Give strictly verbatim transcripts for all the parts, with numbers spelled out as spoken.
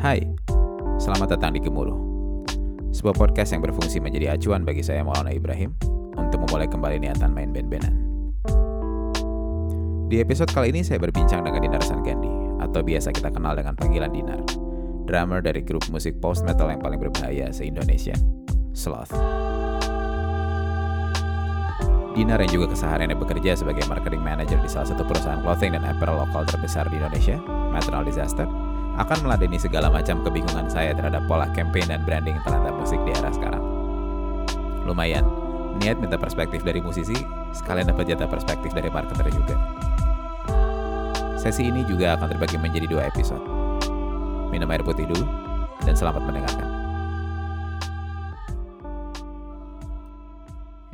Hai, selamat datang di Gemuruh, sebuah podcast yang berfungsi menjadi acuan bagi saya Maulana Ibrahim untuk memulai kembali niatan main band-bandan. Di episode kali ini saya berbincang dengan Dinar Sangandji, atau biasa kita kenal dengan panggilan Dinar, drummer dari grup musik post metal yang paling berbahaya se-Indonesia, Sloth. Dinar yang juga kesehariannya bekerja sebagai marketing manager di salah satu perusahaan clothing dan apparel lokal terbesar di Indonesia, Material Disaster, akan meladeni segala macam kebingungan saya terhadap pola campaign dan branding talenta musik di era sekarang. Lumayan, niat minta perspektif dari musisi, sekalian dapat jatah perspektif dari marketer juga. Sesi ini juga akan terbagi menjadi dua episode. Minum air putih dulu, dan selamat mendengarkan.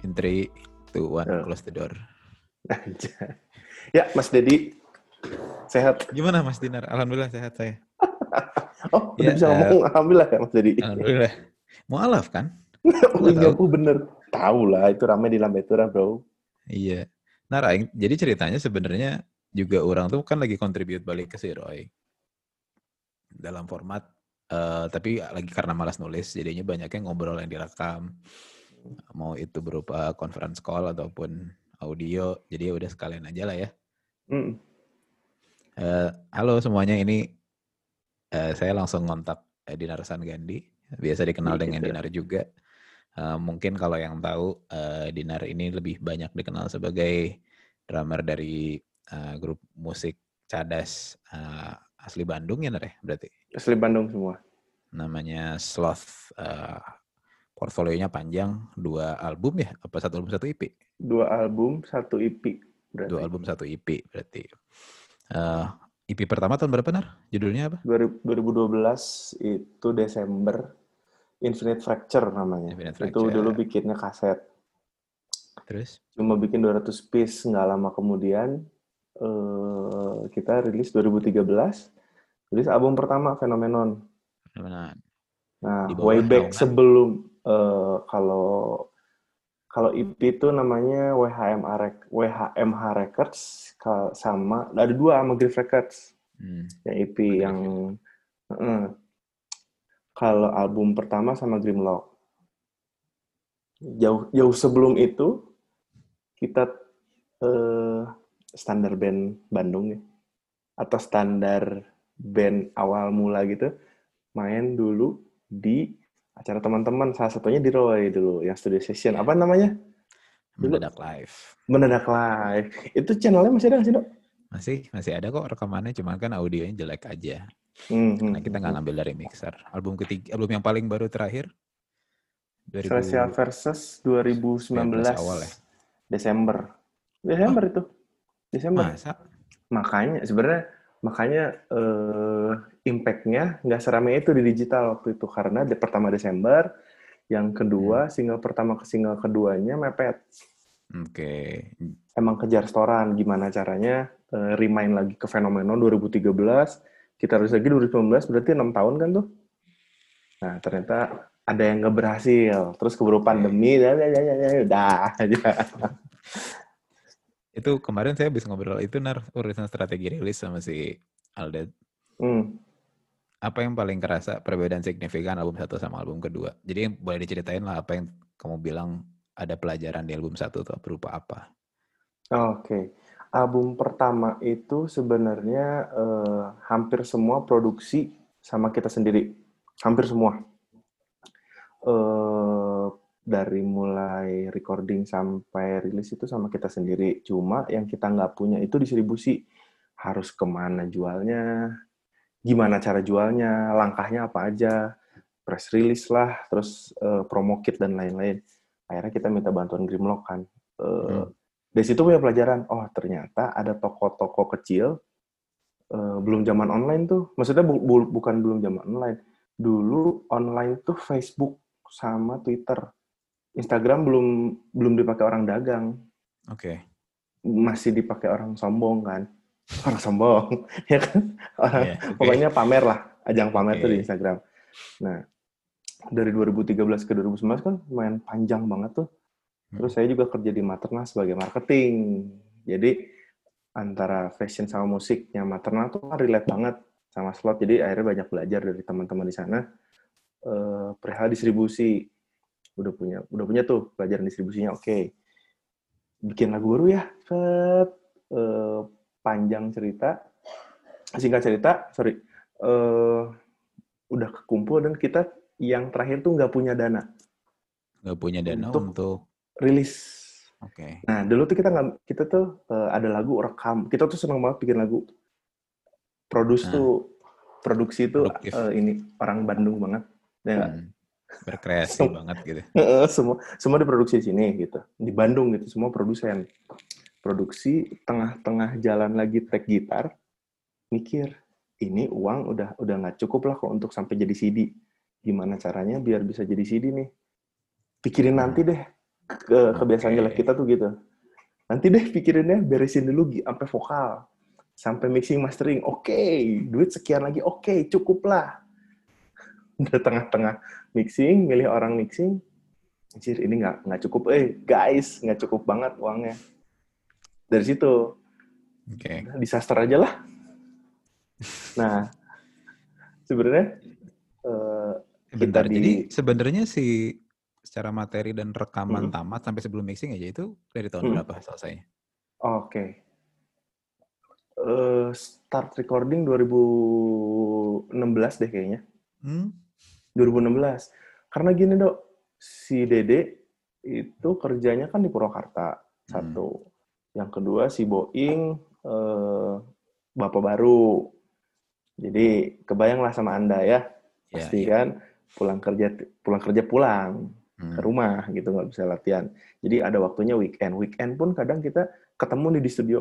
In three, two, one, close the door. Ya, Mas Dedi, sehat? Gimana Mas Dinar? Alhamdulillah sehat saya. Oh, ya, udah bisa uh, ngomong Alhamdulillah ya Mas Dedi? Alhamdulillah. Mu'alaf kan? Oh iya, aku bener. Tahu lah, itu ramai di Lambetura, bro. Iya. Nah, Raing, jadi ceritanya sebenarnya juga orang tuh kan lagi contribute balik ke si Roy. Dalam format, uh, tapi lagi karena malas nulis, jadinya banyaknya ngobrol yang direkam. Mau itu berupa conference call ataupun audio, jadi udah sekalian aja lah ya. Mm. Uh, halo semuanya, ini uh, saya langsung ngontak Dinar Sangandji, biasa dikenal dengan Dinar juga. Uh, mungkin kalau yang tahu, uh, Dinar ini lebih banyak dikenal sebagai drummer dari uh, grup musik Cadas, uh, asli Bandung ya Nar ya berarti? Asli Bandung semua. Namanya Sloth. Uh, Portfolionya panjang, dua album ya? Apa satu album, satu E P? Dua album, satu E P. Berarti. Dua album, satu E P berarti. Uh, E P pertama tahun berapa, Nar? Judulnya apa? dua ribu dua belas itu Desember. Infinite Fracture namanya. Infinite Fracture. Itu dulu bikinnya kaset. Terus? Cuma bikin dua ratus piece. Nggak lama kemudian, uh, kita rilis dua ribu tiga belas. Rilis album pertama, Phenomenon. Phenomenon. Nah, way back naungan. Sebelum... Uh, kalau kalau E P itu namanya W H M R Records sama ada dua sama Griff Records. Hmm. Yang E P Griff. Yang uh, kalau album pertama sama Grimloc. Jauh jauh sebelum itu kita uh, standar band Bandung ya. Atau standar band awal mula gitu main dulu di acara teman-teman, salah satunya di Roy dulu, yang studio session, apa namanya? Mendadak Live. Mendadak Live. Itu channelnya masih ada nggak sih, Dok? Masih, masih ada kok rekamannya, cuma kan audionya jelek aja. Mm-hmm. Karena kita nggak ngambil dari mixer. Album ketiga, album yang paling baru terakhir? Celestial Versus dua ribu sembilan belas. Awal ya? Desember. Desember oh. Itu. Desember. Masa? Makanya, sebenarnya Makanya eh, impact-nya nggak seramai itu di digital waktu itu. Karena di pertama Desember, yang kedua, hmm. single pertama ke single keduanya mepet. Oke. Okay. Emang kejar setoran. Gimana caranya eh, remind lagi ke Fenomeno dua ribu tiga belas. Kita harus lagi dua ribu sembilan belas, berarti enam tahun kan tuh. Nah, ternyata ada yang nggak berhasil. Terus keburu pandemi, ya, ya, ya, ya, ya, dah aja. Itu kemarin saya habis ngobrol itu Nar, urusan strategi rilis sama si Aldet. Hmm. Apa yang paling kerasa perbedaan signifikan album satu sama album kedua? Jadi boleh diceritain lah apa yang kamu bilang ada pelajaran di album satu tuh berupa apa? Oke, okay. Album pertama itu sebenarnya eh, hampir semua produksi sama kita sendiri, hampir semua. Eh, dari mulai recording sampai rilis itu sama kita sendiri. Cuma yang kita nggak punya itu distribusi. Harus kemana jualnya, gimana cara jualnya, langkahnya apa aja, press release lah, terus uh, promo kit dan lain-lain. Akhirnya kita minta bantuan Grimloc kan. Uh, hmm. Dari situ punya pelajaran, oh ternyata ada toko-toko kecil, uh, belum zaman online tuh. Maksudnya bu- bu- bukan belum zaman online. Dulu online tuh Facebook sama Twitter. Instagram belum belum dipakai orang dagang. Oke. Okay. Masih dipakai orang sombong kan? Orang sombong, ya kan? Orang, yeah, okay. Pokoknya pamer lah, ajang pamer okay. Tuh di Instagram. Nah, dari dua ribu tiga belas ke dua ribu sembilan belas kan lumayan panjang banget tuh. Terus saya juga kerja di Materna sebagai marketing. Jadi antara fashion sama musiknya Materna tuh relate banget sama Sloth, jadi akhirnya banyak belajar dari teman-teman di sana uh, perihal distribusi. Udah punya udah punya tuh pelajaran distribusinya, oke. Okay. Bikin lagu baru ya, set, uh, panjang cerita, singkat cerita, sorry, uh, udah kekumpul dan kita yang terakhir tuh nggak punya dana. Nggak punya dana untuk, untuk... rilis. Oke. Okay. Nah, dulu tuh kita nggak, kita tuh uh, ada lagu rekam, kita tuh seneng banget bikin lagu. Produce nah. tuh, produksi tuh uh, ini orang Bandung banget, ya nggak? Hmm. Berkreasi Sem- banget gitu. semua, semua diproduksi di sini gitu, di Bandung gitu, semua produsen. Produksi tengah-tengah jalan lagi track gitar, mikir ini uang udah udah nggak cukup lah kok untuk sampai jadi C D. Gimana caranya biar bisa jadi C D nih? Pikirin nanti deh. Ke, kebiasaan okay. jelek kita tuh gitu. Nanti deh pikirinnya, beresin dulu sampai vokal, sampai mixing mastering. Oke, okay. duit sekian lagi. Oke, okay, cukuplah. Udah tengah-tengah mixing, milih orang mixing. Anjir, ini nggak nggak cukup. Eh, guys, nggak cukup banget uangnya. Dari situ, okay. nah, disaster aja lah. Nah, sebenarnya uh, kita di... Jadi sebenarnya si secara materi dan rekaman hmm. tamat sampai sebelum mixing aja itu dari tahun hmm. berapa selesainya? Oke. Okay. Uh, start recording dua ribu enam belas deh kayaknya. Hmm? dua ribu enam belas. Karena gini dok, si Dede itu kerjanya kan di Purwakarta, satu. Hmm. Yang kedua si Boeing, uh, bapak baru. Jadi kebayanglah sama Anda ya, pasti yeah, kan. Yeah. Pulang kerja, pulang kerja pulang. Hmm. Ke rumah gitu, nggak bisa latihan. Jadi ada waktunya weekend. Weekend pun kadang kita ketemu nih di studio.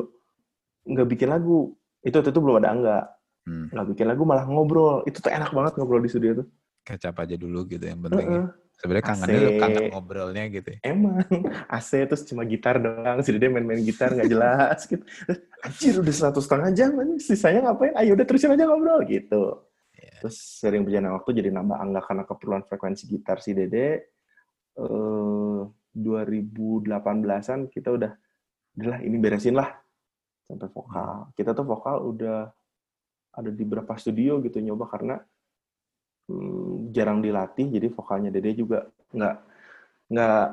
Nggak bikin lagu. Itu itu, itu belum ada Angga. Hmm. Nggak bikin lagu, malah ngobrol. Itu tuh enak banget ngobrol di studio tuh. Kecap aja dulu gitu yang penting. Uh-uh. Sebenarnya kangennya lu kangen ngobrolnya gitu ya. Emang. A C terus cuma gitar doang. Si Dede main-main gitar nggak jelas gitu. Anjir udah satu setengah jam. Sisanya ngapain? Ayo udah terusin aja ngobrol gitu. Yeah. Terus sering berjalan waktu jadi nambah Angga karena keperluan frekuensi gitar si Dede. Uh, dua ribu delapan belasan kita udah, udahlah ini beresin lah sampai vokal. Kita tuh vokal udah ada di beberapa studio gitu nyoba karena um, jarang dilatih, jadi vokalnya Dede juga nggak nggak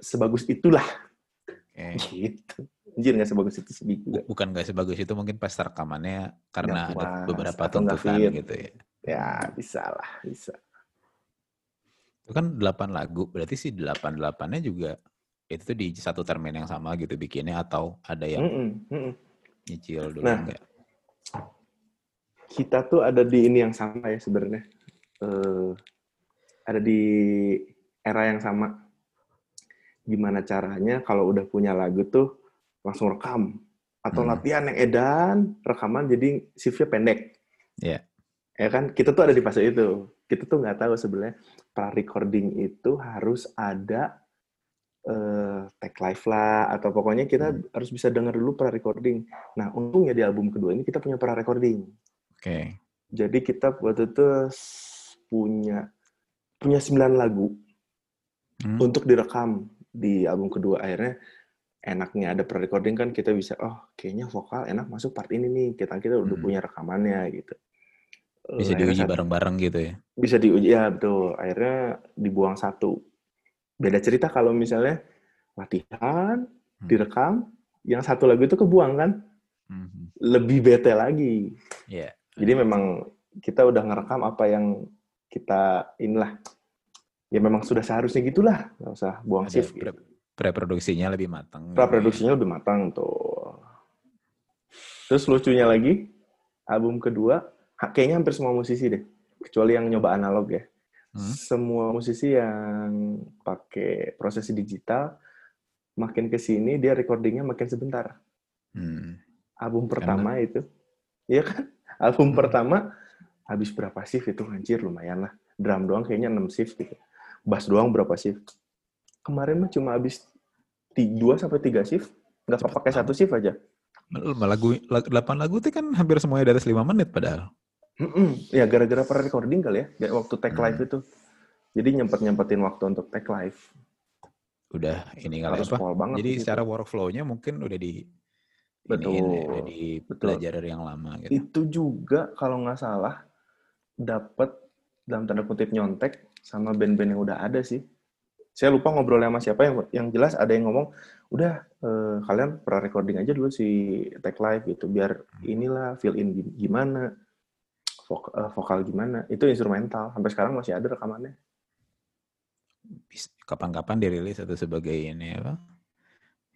sebagus itulah. Okay. Gitu. Anjir nggak sebagus itu sedikit. Bukan nggak sebagus itu mungkin pas rekamannya karena gak ada puas, beberapa tuntutan gitu ya. Ya bisa lah, bisa. Itu kan delapan lagu, berarti sih delapan-delapannya juga itu tuh di satu termin yang sama gitu bikinnya atau ada yang mm-mm, mm-mm. nyicil dulu nah, enggak? Kita tuh ada di ini yang sama ya sebenarnya, uh, ada di era yang sama. Gimana caranya kalau udah punya lagu tuh langsung rekam atau hmm. latihan yang edan, rekaman jadi shiftnya pendek. Iya. Yeah. Ya kan, kita tuh ada di fase itu. Kita tuh nggak tahu sebenarnya pra-recording itu harus ada uh, tag live lah, atau pokoknya kita hmm. harus bisa dengar dulu pra-recording. Nah, untungnya di album kedua ini kita punya pra-recording. Oke. Okay. Jadi kita waktu itu punya punya sembilan lagu hmm. untuk direkam di album kedua. Akhirnya enaknya ada pra-recording kan kita bisa, oh kayaknya vokal enak masuk part ini nih. Kita kita udah hmm. punya rekamannya gitu. Bisa diuji akhirnya, bareng-bareng gitu ya? Bisa diuji, ya betul. Akhirnya dibuang satu. Beda cerita kalau misalnya latihan, hmm. direkam, yang satu lagu itu kebuang kan? Hmm. Lebih bete lagi. Yeah. Jadi hmm. memang kita udah ngerekam apa yang kita inilah. Ya memang sudah seharusnya gitulah. Gak usah buang shift. Pre- gitu. Pre-produksinya lebih matang. Pre-produksinya ya. Lebih matang tuh. Terus lucunya lagi, album kedua, kayaknya hampir semua musisi deh, kecuali yang nyoba analog ya. Hmm? Semua musisi yang pakai proses digital, makin kesini dia recordingnya makin sebentar. Hmm. Album pertama Enak. itu, iya kan? Album hmm. pertama, habis berapa shift itu anjir lumayan lah. Drum doang kayaknya enam shift gitu. Bass doang berapa shift. Kemarin mah cuma habis dua sampai tiga shift, nggak apa pakai satu shift aja. Lagu, delapan lagu itu kan hampir semuanya di atas lima menit padahal. Mm-mm. Ya gara-gara per recording kali ya waktu tag live hmm. itu. Jadi nyempet-nyempetin waktu untuk tag live. Udah ini kali apa? Jadi gitu. Secara workflow-nya mungkin udah di betul, ini, ini, di pelajaran yang lama gitu. Itu juga kalau nggak salah dapat dalam tanda kutip nyontek sama band-band yang udah ada sih. Saya lupa ngobrol sama siapa, yang yang jelas ada yang ngomong, udah eh, kalian pra-recording aja dulu si Take Live gitu, biar inilah fill in gimana, vok, eh, vokal gimana, itu instrumental. Sampai sekarang masih ada rekamannya. Kapan-kapan dirilis atau sebagai ini apa?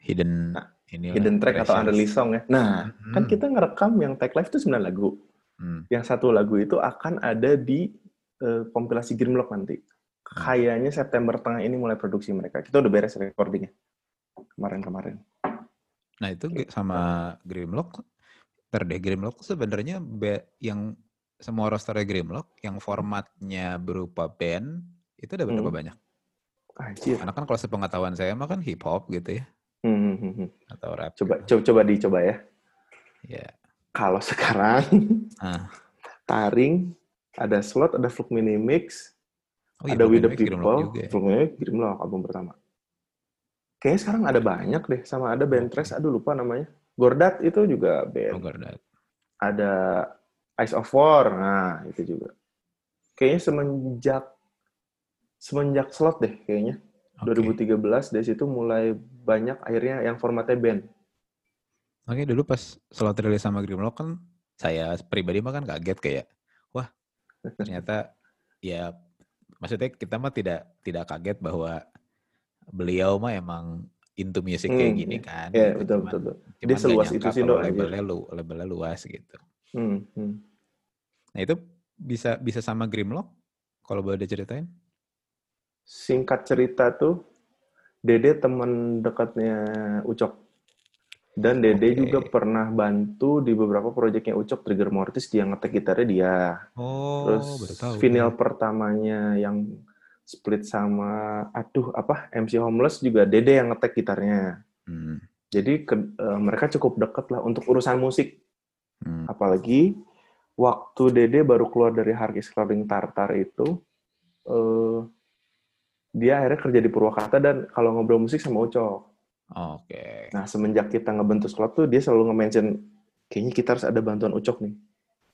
Hidden nah, ini hidden track atau unreleased song ya. Nah, hmm. kan kita ngerekam yang Take Live itu sembilan lagu. Hmm. Yang satu lagu itu akan ada di eh, kompilasi Grimloc nanti. Kayaknya September tengah ini mulai produksi mereka. Kita udah beres recordingnya kemarin-kemarin. Nah itu sama Grimloc, terde Grimloc sebenarnya be- yang semua rosternya Grimloc, yang formatnya berupa band itu ada berapa hmm. banyak? Anjir. Karena kan kalau sepengetahuan saya mah kan hip hop gitu ya, hmm. atau rap. Coba gitu. coba dicoba ya. Ya. Yeah. Kalau sekarang ah. Taring ada Sloth, ada Flug Minimix. Oh, ada iya, With The People, Grimloc, Grimloc album pertama. Kayaknya sekarang ada banyak deh, sama ada Bentres, aduh lupa namanya. Gordat itu juga band. Oh, Gordat. Ada Eyes of War, nah itu juga. Kayaknya semenjak semenjak Slot deh kayaknya. Okay. dua ribu tiga belas dari situ mulai banyak akhirnya yang formatnya band. Oke, okay, dulu pas Slot rilis sama Grimloc kan saya pribadi mah kan kaget kayak, wah ternyata ya. Maksudnya kita mah tidak tidak kaget bahwa beliau mah emang into music kayak hmm, gini kan. Iya, gitu. betul, betul. Cuman dia seluas itu sih loh. Labelnya, lu, labelnya luas gitu. Hmm, hmm. Nah itu bisa bisa sama Grimloc kalau boleh diceritain? Singkat cerita tuh, Dede teman dekatnya Ucok. Dan Dede okay. juga pernah bantu di beberapa proyeknya Ucok, Trigger Mortis, dia ngetek gitarnya dia. Oh, terus vinyl pertamanya yang split sama, aduh apa, M C Homeless juga Dede yang ngetek gitarnya. Hmm. Jadi ke, e, mereka cukup deket lah untuk urusan musik. Hmm. Apalagi waktu Dede baru keluar dari Harkis Clubbing Tartar itu, e, dia akhirnya kerja di Purwakarta dan kalau ngobrol musik sama Ucok. Oke. Okay. Nah, semenjak kita ngebentuk Slot tuh dia selalu nge-mention kayaknya kita harus ada bantuan Ucok nih.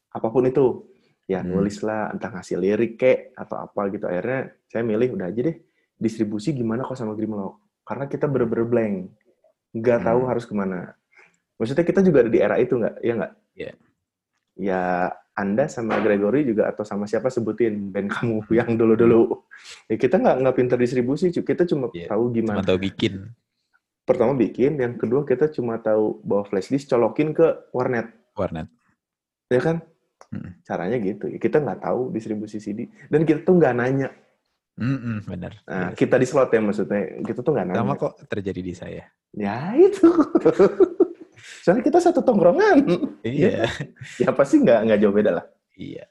Apapun itu. Ya, hmm. nulislah entah ngasih lirik kek atau apa gitu. Akhirnya saya milih udah aja deh distribusi gimana kok sama Grimloc. Karena kita bener-bener blank. Nggak hmm. tahu harus kemana. Maksudnya kita juga ada di era itu nggak? Iya nggak? Iya. Yeah. Ya, Anda sama Gregory juga atau sama siapa sebutin band kamu yang dulu-dulu. Ya, kita nggak nggak pinter distribusi. Kita cuma yeah. tahu gimana. Cuma tahu bikin. Pertama bikin, yang kedua kita cuma tahu bawa flash disk, colokin ke warnet. Warnet. Ya kan? Mm. Caranya gitu. Kita nggak tahu distribusi C D. Dan kita tuh nggak nanya. Mm-mm, bener. Nah, bener. Kita di Slot ya maksudnya. Kita tuh nggak nanya. Sama kok terjadi di saya. Ya itu. Soalnya kita satu tongkrongan. Iya. Ya pasti nggak nggak jauh beda lah. Iya.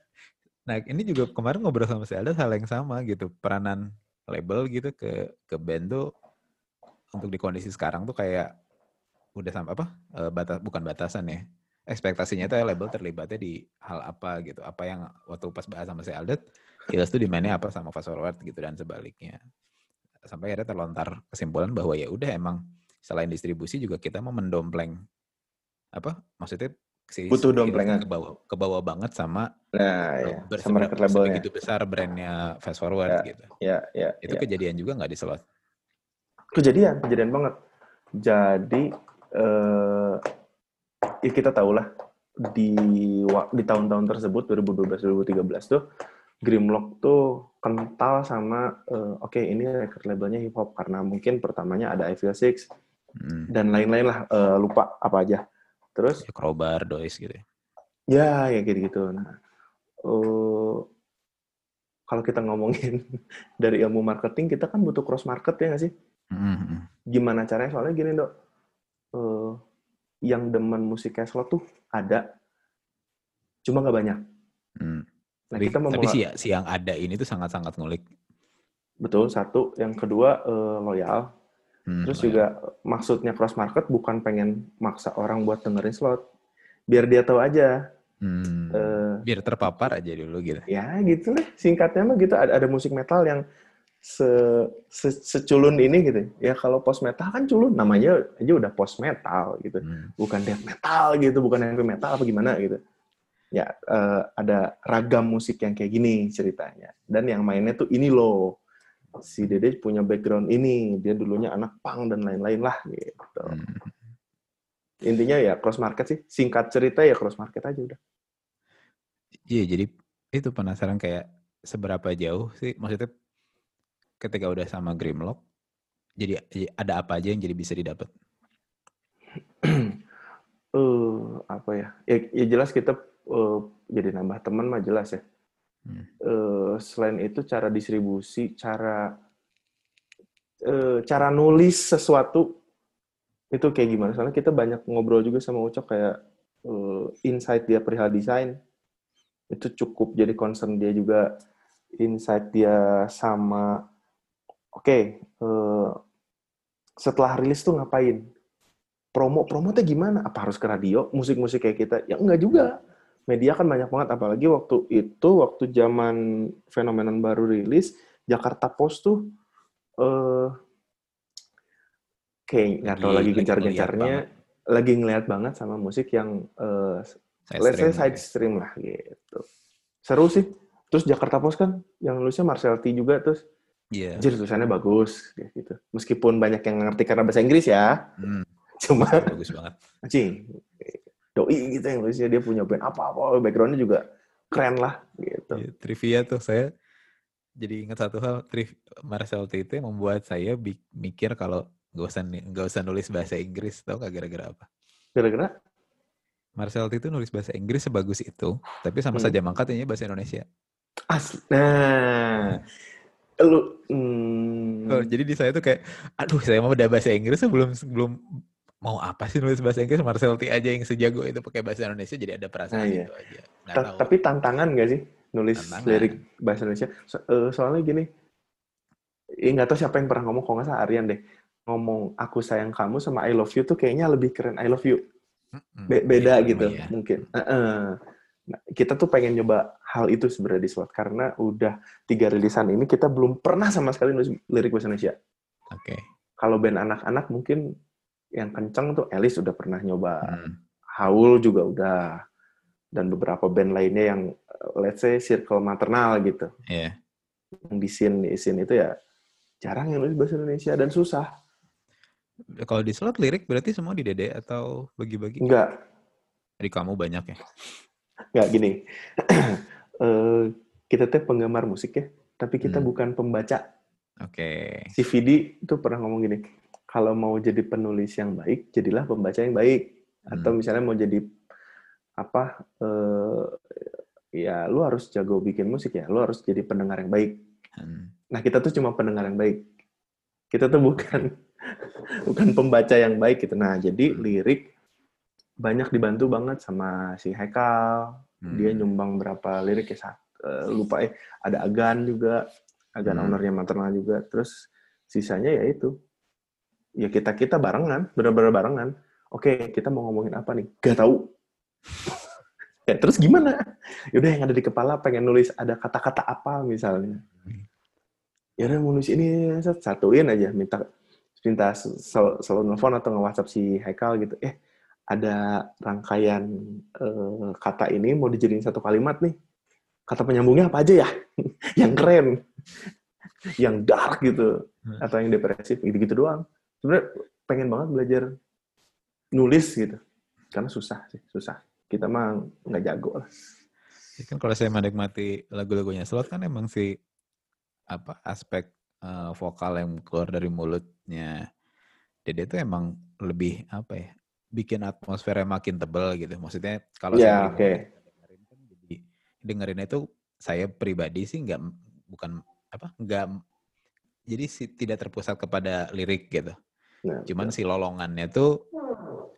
Nah ini juga kemarin ngobrol sama si Alda hal yang sama gitu. Peranan label gitu ke ke band tuh untuk di kondisi sekarang tuh kayak udah sampai apa batas bukan batasan ya ekspektasinya tuh label terlibatnya di hal apa gitu, apa yang waktu pas bahas sama si Aldet Hills tuh demandnya apa sama Fast Forward gitu dan sebaliknya, sampai ada terlontar kesimpulan bahwa ya udah emang selain distribusi juga kita mau mendompleng apa maksudnya si butuh domplengan ke bawah ke bawah banget sama nah, ya, sama labelnya begitu besar brandnya Fast Forward ya, gitu ya, ya, itu ya. Kejadian juga nggak di Slot? Kejadian, kejadian banget. Jadi, eh, ya kita tahulah di di tahun-tahun tersebut dua ribu dua belas dua ribu tiga belas tuh Grimloc tuh kental sama eh, oke okay, ini record labelnya hip hop karena mungkin pertamanya ada I Feel Six hmm. dan lain-lain lah eh, lupa apa aja. Terus ya, Crowbar, Dois gitu. Ya, ya gitu-gitu. Nah, eh, kalau kita ngomongin dari ilmu marketing kita kan butuh cross market ya nggak sih? Mm-hmm. Gimana caranya? Soalnya gini dok, uh, yang demen musik Slot tuh ada, cuma nggak banyak. Mm. Nah, tapi, kita memula... tapi si, si yang ada ini tuh sangat-sangat ngulik. Betul, satu. Yang kedua uh, loyal. Mm, Terus loyal. Juga maksudnya cross market bukan pengen maksa orang buat dengerin Slot, biar dia tahu aja. Mm. Uh, biar terpapar aja dulu gitu. Ya gitu lah. Singkatnya mah gitu. Ada, ada musik metal yang se, se seculun ini gitu ya. Kalau post metal kan culun, namanya aja udah post metal gitu, hmm. bukan death metal gitu, bukan heavy metal apa gimana gitu ya. Uh, ada ragam musik yang kayak gini ceritanya, dan yang mainnya tuh ini loh, si Dede punya background ini, dia dulunya anak punk dan lain-lain lah gitu. hmm. Intinya ya cross market sih, singkat cerita ya cross market aja udah. Iya, jadi itu penasaran kayak seberapa jauh sih maksudnya ketika udah sama Grimloc, jadi ada apa aja yang jadi bisa didapat? Uh, apa ya? ya? Ya jelas kita uh, jadi nambah teman mah jelas ya. Hmm. Uh, selain itu cara distribusi, cara uh, cara nulis sesuatu itu kayak gimana? Soalnya kita banyak ngobrol juga sama Ucok kayak uh, insight dia perihal desain itu cukup jadi concern dia juga, insight dia sama oke okay, uh, setelah rilis tuh ngapain, promo promo tuh gimana, apa harus ke radio, musik-musik kayak kita ya enggak juga, media kan banyak banget, apalagi waktu itu waktu zaman Phenomenon baru rilis, Jakarta Post tuh uh, kayak nggak tahu lagi gencar-gencarnya lagi ngelihat banget sama musik yang uh, let's say side stream lah gitu, seru sih. Terus Jakarta Post kan yang nulisnya Marshal Tito juga, terus yeah. jadi tulisannya bagus gitu, meskipun banyak yang ngerti karena bahasa Inggris ya, hmm. cuma bagus banget cing doi gitu yang nulisnya, dia punya band apa-apa, backgroundnya juga keren lah gitu. Yeah, trivia tuh saya jadi ingat satu hal, tri- Marshal Tito itu yang membuat saya bi- mikir kalau nggak usah nggak usah nulis bahasa Inggris, tau gak gara-gara apa? Gara-gara Marcell Thee itu nulis bahasa Inggris sebagus itu, tapi sama hmm. saja mangkatnya bahasa Indonesia. Asli. Nah, lu. Hmm. Oh, jadi di saya tuh kayak, aduh saya mau udah bahasa Inggris sebelum sebelum mau apa sih nulis bahasa Inggris, Marcell Thee aja yang sejago itu pakai bahasa Indonesia, jadi ada perasaan nah, iya. itu aja. Tapi tantangan nggak sih nulis tantangan. Lirik bahasa Indonesia? So, uh, soalnya gini, nggak tahu siapa yang pernah ngomong, kalau nggak salah Aryan deh, ngomong aku sayang kamu sama I love you tuh kayaknya lebih keren I love you. Be- beda ya, gitu ya. Mungkin uh-uh. Nah, kita tuh pengen nyoba hal itu sebenarnya di Sloth, karena udah tiga rilisan ini kita belum pernah sama sekali nulis lirik bahasa Indonesia. Oke. Okay. Kalau band anak-anak mungkin yang kenceng tuh Alice udah pernah nyoba, hmm. Haul juga udah, dan beberapa band lainnya yang let's say circle maternal gitu. Iya. Yeah. Yang di scene di scene itu ya jarang yang nulis bahasa Indonesia dan susah. Kalau di Sloth lirik berarti semua di Dede atau bagi-bagi? Enggak. Dari kamu banyak ya? Enggak, gini. uh, kita tuh penggemar musik ya, tapi kita hmm. bukan pembaca. Oke. Okay. Si Vidi tuh pernah ngomong gini, kalau mau jadi penulis yang baik, jadilah pembaca yang baik. Hmm. Atau misalnya mau jadi apa, uh, ya lu harus jago bikin musik ya, lu harus jadi pendengar yang baik. Hmm. Nah kita tuh cuma pendengar yang baik. Kita tuh bukan... bukan pembaca yang baik gitu. Nah, jadi lirik banyak dibantu banget sama si Heikal. Hmm. Dia nyumbang berapa lirik ya? Lupa eh ada Agan juga. Agan hmm. ownernya maternal juga. Terus sisanya ya itu. Ya kita-kita barengan, benar-benar barengan. Oke, kita mau ngomongin apa nih? Gak tahu. Ya terus gimana? Yaudah yang ada di kepala pengen nulis ada kata-kata apa misalnya. Ya udah nulis ini satuin aja, minta minta sel- selalu nelfon atau nge-WhatsApp si Heikal gitu, eh ada rangkaian eh, kata ini mau dijadiin satu kalimat nih, kata penyambungnya apa aja ya, yang keren, yang dark gitu, atau yang depresif, gitu-gitu doang. Sebenarnya pengen banget belajar nulis gitu, karena susah sih, susah. Kita mah nggak jago lah. Ya kan kalau saya menikmati lagu-lagunya Sloth kan emang si apa aspek uh, vokal yang keluar dari mulutnya Dede itu emang lebih apa ya, bikin atmosfernya makin tebal gitu. Maksudnya kalau yeah, saya okay. dengerin kan jadi dengerinnya itu saya pribadi sih nggak bukan apa nggak jadi si, tidak terpusat kepada lirik gitu. Nah, cuman betul. Si lolongannya tuh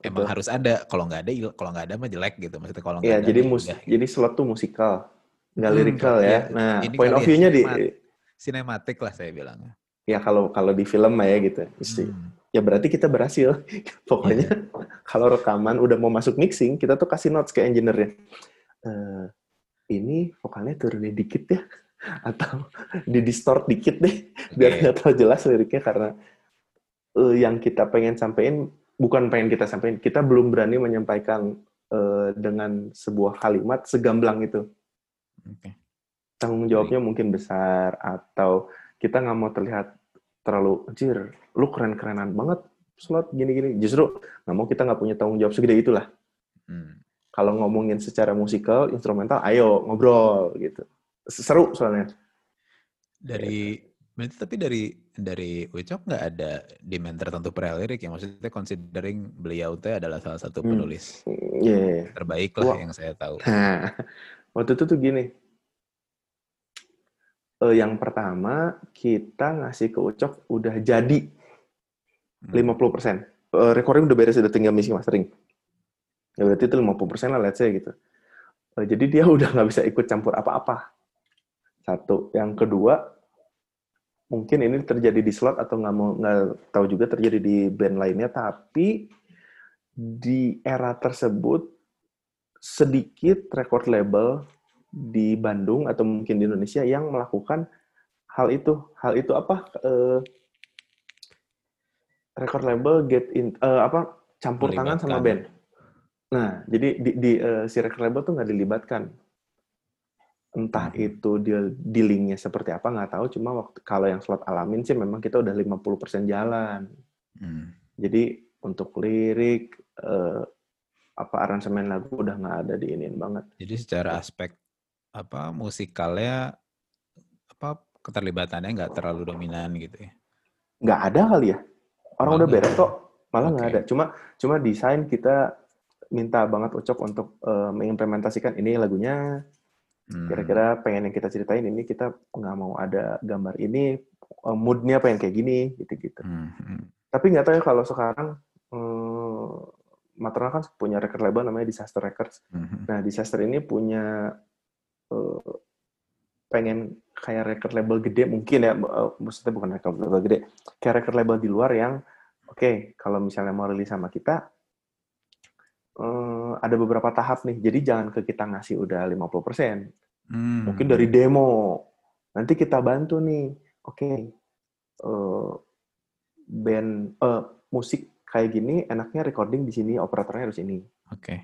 emang betul. Harus ada. Kalau nggak ada kalau nggak ada mah jelek gitu. Maksudnya kalau nggak yeah, ada jadi mus- jadi Sloth tuh musikal nggak hmm, lirikal ya. Nah point of view-nya di sinematik lah saya bilangnya. Ya kalau kalau di film ya gitu. Hmm. Ya berarti kita berhasil. Pokoknya yeah. Kalau rekaman udah mau masuk mixing, kita tuh kasih notes ke engineer-nya. Uh, ini vokalnya turunin dikit ya. atau didistort dikit deh biar nggak terlalu jelas liriknya, karena uh, yang kita pengen sampein bukan pengen kita sampein, kita belum berani menyampaikan uh, dengan sebuah kalimat segamblang itu. Okay. Tanggung jawabnya okay. mungkin besar, atau kita nggak mau terlihat terlalu jir, lu keren-kerenan banget, slot gini-gini. Justru nggak mau, kita nggak punya tanggung jawab segede itulah. Hmm. Kalau ngomongin secara musikal, instrumental, ayo ngobrol gitu. Seru soalnya. Dari berarti tapi dari dari Ucok nggak ada demand tertentu per lirik ya, maksudnya considering beliau teh adalah salah satu penulis hmm. yeah. terbaik lah wow. yang saya tahu. Nah, waktu itu tuh gini, e, yang pertama kita ngasih ke Ucok udah jadi hmm. lima puluh persen. E, recording udah beres, udah tinggal mixing mastering. Ya berarti itu lima puluh persen lah let's say gitu. E, jadi dia udah nggak bisa ikut campur apa-apa. Satu, yang kedua mungkin ini terjadi di slot atau nggak mau nggak tahu juga terjadi di band lainnya, tapi di era tersebut sedikit record label di Bandung atau mungkin di Indonesia yang melakukan hal itu. Hal itu apa? Eh, record label get in eh, apa campur tangan sama band. Nah, jadi di, di eh, si record label tuh nggak dilibatkan. Entah itu dia dealingnya seperti apa nggak tahu, cuma waktu kalau yang slot alamin sih memang kita udah lima puluh persen jalan. Hmm. Jadi untuk lirik eh, apa aransemen lagu udah nggak ada diinin banget. Jadi secara aspek apa musikalnya apa keterlibatannya nggak terlalu dominan gitu ya? Nggak ada kali ya. Orang oh, udah beres kok, malah nggak okay. ada. Cuma cuma desain kita minta banget Ucok untuk eh, mengimplementasikan ini lagunya. Kira-kira pengen yang kita ceritain ini, kita nggak mau ada gambar ini, moodnya pengen kayak gini, gitu-gitu. Mm-hmm. Tapi nggak tahu ya kalau sekarang, hmm, Maternal kan punya record label namanya Disaster Records. Mm-hmm. Nah, Disaster ini punya, uh, pengen kayak record label gede mungkin ya, uh, maksudnya bukan record label gede, kayak record label di luar yang, oke, okay, kalau misalnya mau rilis sama kita, Uh, ada beberapa tahap nih, jadi jangan ke kita ngasih udah lima puluh persen. Hmm. Mungkin dari demo. Nanti kita bantu nih. Oke, okay. uh, band, uh, musik kayak gini, enaknya recording di sini, operatornya harus ini. Oke.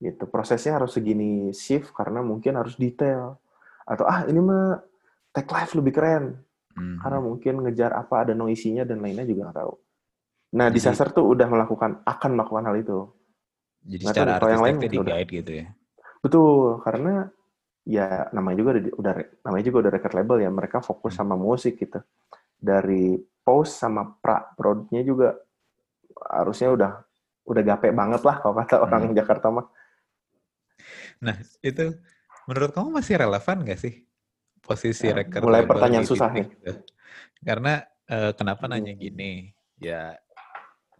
Okay. Gitu. Prosesnya harus segini shift karena mungkin harus detail. Atau ah ini mah take live lebih keren. Hmm. Karena mungkin ngejar apa ada noisinya dan lainnya juga nggak tahu. Nah, jadi, Disaster tuh udah melakukan akan melakukan hal itu. Jadi nggak secara artistiknya di-guide gitu ya? Betul, karena ya namanya juga udah namanya juga udah record label ya, mereka fokus sama musik gitu. Dari post sama pra prod-nya juga harusnya udah udah gape banget lah kalau kata orang hmm. Jakarta mah. Nah, itu menurut kamu masih relevan nggak sih posisi ya, record mulai label? Mulai pertanyaan susah nih. Gitu? Karena eh, kenapa hmm. nanya gini? Ya.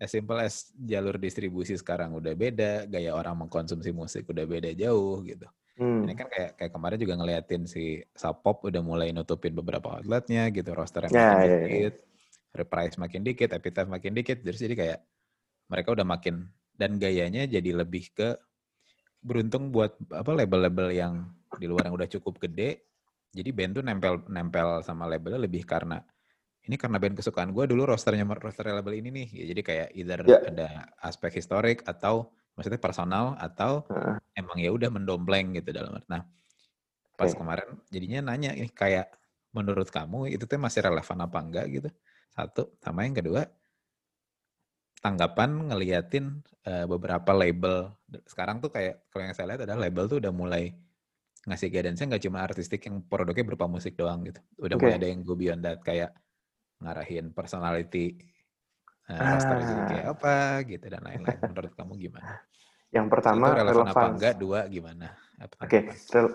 As simple as jalur distribusi sekarang udah beda, gaya orang mengkonsumsi musik udah beda jauh gitu. Hmm. Ini kan kayak kayak kemarin juga ngeliatin si Sapop udah mulai nutupin beberapa outletnya gitu, rosternya yeah, makin yeah, dikit, yeah. reprise makin dikit, epitaph makin dikit, terus jadi kayak mereka udah makin dan gayanya jadi lebih ke beruntung buat apa label-label yang di luar yang udah cukup gede, jadi band tuh nempel-nempel sama labelnya lebih karena ini karena band kesukaan gue dulu rosternya roster label ini nih, ya jadi kayak either yeah. ada aspek historik atau maksudnya personal atau uh. emang ya udah mendompleng gitu dalam arti. Nah, pas okay. kemarin jadinya nanya ini kayak menurut kamu itu tuh masih relevan apa enggak gitu? Satu, sama yang kedua tanggapan ngeliatin uh, beberapa label sekarang tuh kayak kalau yang saya lihat adalah label tuh udah mulai ngasih guidance-nya nggak cuma artistik yang produknya berupa musik doang gitu, udah okay. mulai ada yang go beyond that kayak ngarahin personality, uh, roster itu kayak apa gitu dan lain-lain. Menurut kamu gimana? Yang pertama itu relevan, relevan apa enggak? Dua gimana? Oke, okay.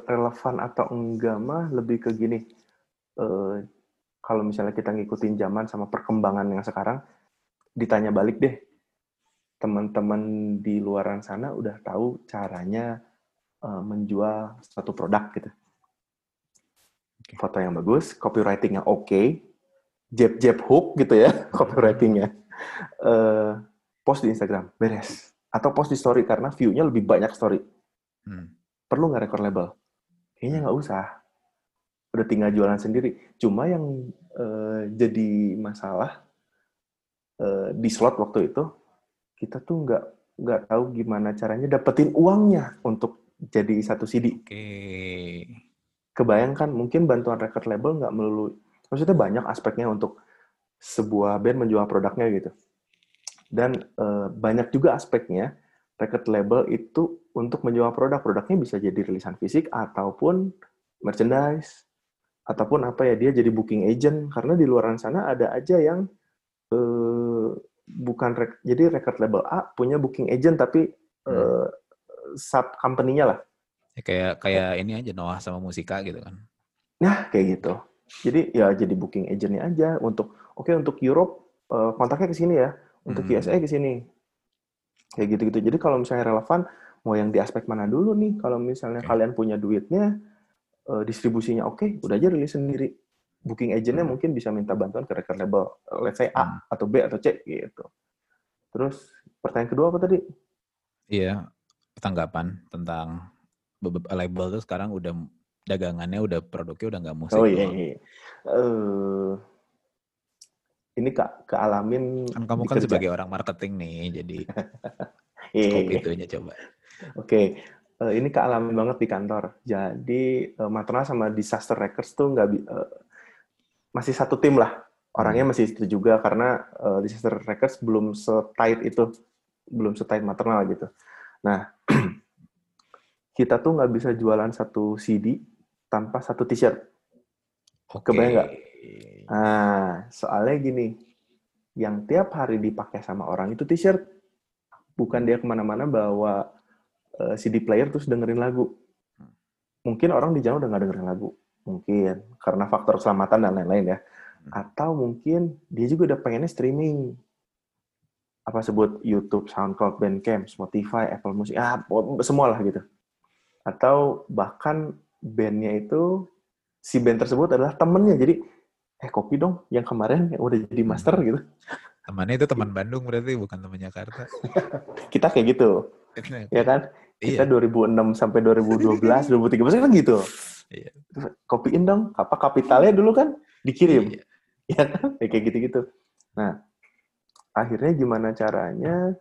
relevan atau enggak mah lebih ke gini. Uh, kalau misalnya kita ngikutin zaman sama perkembangan yang sekarang, ditanya balik deh. Teman-teman di luaran sana udah tahu caranya uh, menjual satu produk gitu. Okay. Foto yang bagus, copywriting yang oke. Okay, jab-jab hook gitu ya, copywriting-nya. Uh, post di Instagram, beres. Atau post di story, karena view-nya lebih banyak story. Hmm. Perlu nggak record label? Kayaknya nggak usah. udah tinggal jualan sendiri. Cuma yang uh, jadi masalah uh, di slot waktu itu, kita tuh nggak nggak tahu gimana caranya dapetin uangnya untuk jadi satu C D. Oke. Okay. Kebayangkan mungkin bantuan record label nggak melulu, maksudnya banyak aspeknya untuk sebuah band menjual produknya gitu. Dan uh, banyak juga aspeknya record label itu untuk menjual produk. Produknya bisa jadi rilisan fisik ataupun merchandise ataupun apa ya, dia jadi booking agent, karena di luaran sana ada aja yang eh, bukan rek, jadi record label A punya booking agent tapi hmm. eh, sub company-nya lah. Ya, kayak kayak ya. Ini aja Noah sama Musika gitu kan. Nah, kayak gitu. Jadi ya jadi booking agent-nya aja untuk oke okay, untuk Europe eh, kontaknya ke sini ya, untuk hmm. U S A ke sini. Kayak gitu-gitu. Jadi kalau misalnya relevan, mau yang di aspek mana dulu nih? Kalau misalnya okay. kalian punya duitnya, distribusinya oke, okay, udah aja rilis sendiri. Booking agentnya hmm. mungkin bisa minta bantuan ke record label, let's say A, hmm. atau B, atau C, gitu. Terus, pertanyaan kedua apa tadi? Iya, tanggapan tentang label tuh sekarang udah, dagangannya udah, produknya udah nggak musik. Oh iya, iya. Uh, Ini Kak, kealamin kan kamu dikerja. Kan sebagai orang marketing nih, jadi cukup itunya coba. Oke, okay. uh, ini kealamin banget di kantor. Jadi uh, Matona sama Disaster Records tuh nggak uh, masih satu tim lah. Orangnya masih itu juga karena uh, Disaster Records belum setight itu, belum setight Matona gitu. Nah, kita tuh nggak bisa jualan satu C D tanpa satu T-shirt. Okay. Kebayang nggak? Ah, soalnya gini, yang tiap hari dipakai sama orang itu t-shirt, bukan dia kemana-mana bawa uh, C D player terus dengerin lagu. Mungkin orang di jalan udah nggak dengerin lagu, mungkin karena faktor keselamatan dan lain-lain ya. Atau mungkin dia juga udah pengennya streaming, apa sebut YouTube, SoundCloud, Bandcamp, Spotify, Apple Music, ah semua lah gitu. Atau bahkan bandnya itu si band tersebut adalah temennya, jadi eh kopi dong yang kemarin yang udah jadi master gitu. Temannya itu teman Bandung berarti, bukan teman Jakarta. Kita kayak gitu. Ya kan? Kita iya. dua ribu enam sampai dua ribu dua belas, dua ribu tiga belas kan gitu. Iya. Kopiin dong, apa kapitalnya dulu kan dikirim. Iya. Ya kan? Ya, kayak gitu-gitu. Nah, akhirnya gimana caranya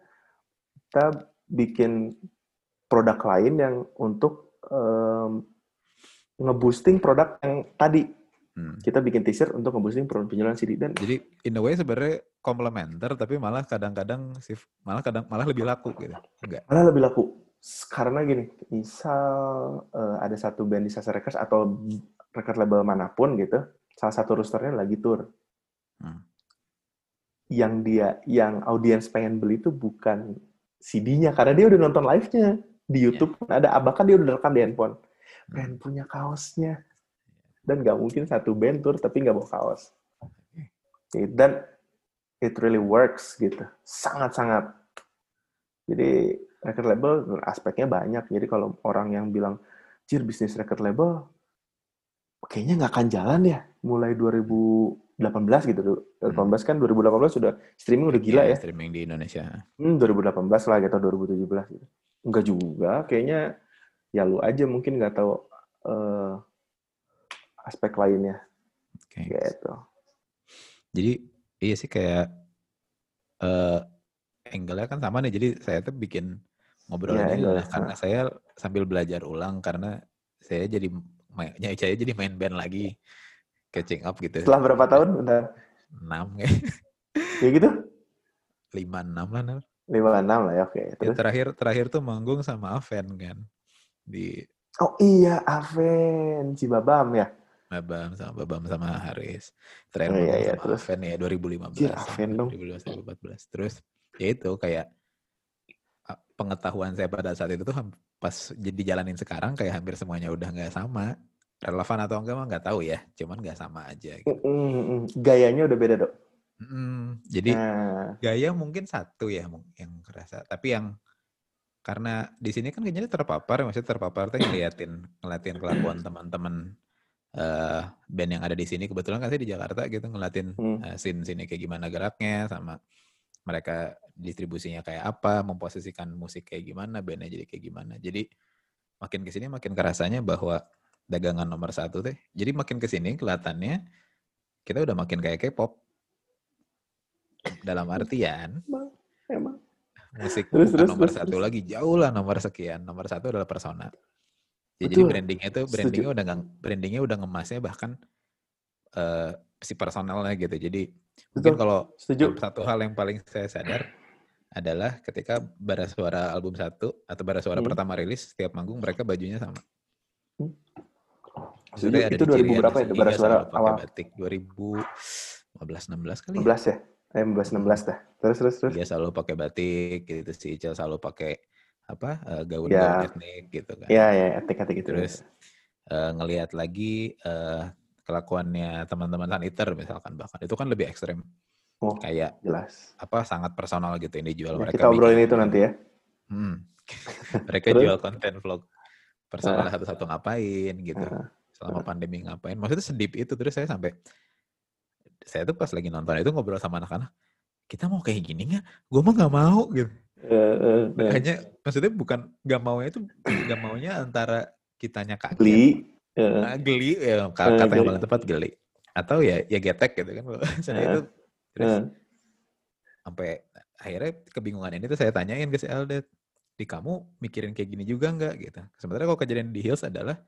kita bikin produk lain yang untuk um, nge-boosting produk yang tadi. Hmm. Kita bikin t-shirt untuk nge-boosting penjualan C D dan jadi in a way sebenarnya komplementer, tapi malah kadang-kadang malah kadang malah lebih laku gitu. Enggak. Malah lebih laku. Karena gini, misal uh, ada satu band Disaster Records atau record label manapun gitu, salah satu rosternya lagi tour. Hmm. Yang dia yang audiens pengen beli itu bukan C D-nya karena dia udah nonton live-nya di YouTube. Yeah. Ada abakan dia udah rekam di handphone. Pengen hmm. punya kaosnya. Dan nggak mungkin satu band tour tapi nggak bawa kaos. Dan it really works gitu, sangat-sangat. Jadi record label aspeknya banyak. Jadi kalau orang yang bilang, "Cir, bisnis record label kayaknya nggak akan jalan ya." Mulai dua ribu delapan belas gitu, dua ribu delapan belas kan dua ribu delapan belas sudah streaming udah gila ya. Streaming di Indonesia. Hmm, dua ribu delapan belas lah gitu, dua ribu tujuh belas gitu. Enggak juga, kayaknya ya lu aja mungkin nggak tahu. Uh, aspek lainnya, okay. Gitu. Jadi iya sih kayak uh, angle-nya kan sama nih. Jadi saya tuh bikin ngobrol yeah, ini lah, karena saya sambil belajar ulang karena saya jadi saya jadi main band lagi, catching up gitu. Setelah berapa tahun? Bentar. enam ya. Ya gitu? Lima enam lah nih. Lima enam lah ya, oke. Okay. Ya, terakhir terakhir tuh manggung sama Aven kan di. Oh iya Aven, si Babam ya. Babam sama Babam sama Haris. Terakhir oh, iya, iya. Terus Aven ya dua ribu lima belas. Iya Aven dong. dua ribu lima belas dua ribu empat belas. Terus ya itu kayak pengetahuan saya pada saat itu tuh pas jadi jalanin sekarang kayak hampir semuanya udah nggak sama. Relevan atau enggak mah nggak tahu ya. Cuman nggak sama aja. Gitu. Mm-mm. Gayanya udah beda dok. Mm-mm. Jadi nah. Gaya mungkin satu ya yang kerasa. Tapi yang karena di sini kan kayaknya terpapar, maksudnya terpapar tuh ngeliatin, ngeliatin kelakuan teman-teman uh, band yang ada di sini. Kebetulan kan saya di Jakarta gitu ngeliatin uh, scene-scene kayak gimana geraknya, sama mereka distribusinya kayak apa, memposisikan musik kayak gimana, bandnya jadi kayak gimana. Jadi makin kesini makin kerasanya bahwa dagangan nomor satu teh. Jadi makin kesini kelihatannya kita udah makin kayak K-pop. Dalam artian emang, emang. musik terus, bukan terus, nomor terus, satu terus. lagi, jauh lah nomor sekian. Nomor satu adalah persona. Ya, jadi brandingnya itu brandingnya Setuju. udah brandingnya udah ngemasnya bahkan uh, si personalnya gitu. Jadi Betul. mungkin kalau Setuju. satu hal yang paling saya sadar adalah ketika Barasuara album satu atau Barasuara hmm. pertama rilis, setiap manggung mereka bajunya sama. Hmm. Setuju, itu dua ribu berapa ya Barasuara awal? Batik dua ribu lima belas enam belas kali. lima belas ya? Eh lima belas enam belas dah. Terus terus terus. Dia selalu pakai batik gitu, si Ical selalu pakai apa? Uh, gaun yeah. etnik gitu kan. Iya yeah, ya, yeah, etnik-etnik gitu. Terus uh, ngelihat lagi uh, kelakuannya teman-teman Saniter misalkan bahkan. Itu kan lebih ekstrem. Oh, kayak jelas apa sangat personal gitu ini jual ya, mereka kita obrolin bikin. Itu nanti ya hmm. mereka jual konten vlog personal uh. satu-satu ngapain gitu uh. selama uh. pandemi ngapain, maksudnya sedip itu. Terus saya sampai saya tuh pas lagi nonton itu ngobrol sama anak-anak, kita mau kayak gini nggak? Gue mah nggak mau gitu. uh, uh, Makanya uh. maksudnya bukan nggak maunya itu nggak maunya antara kitanya kaget geli uh. nah, geli ya, kata uh, yang paling tepat geli atau ya ya getek gitu kan. Saya uh. itu Terus hmm. sampai akhirnya kebingungan ini tuh saya tanyain ke si Eldet, di kamu mikirin kayak gini juga nggak gitu? Sementara kalau kejadian di Hills adalah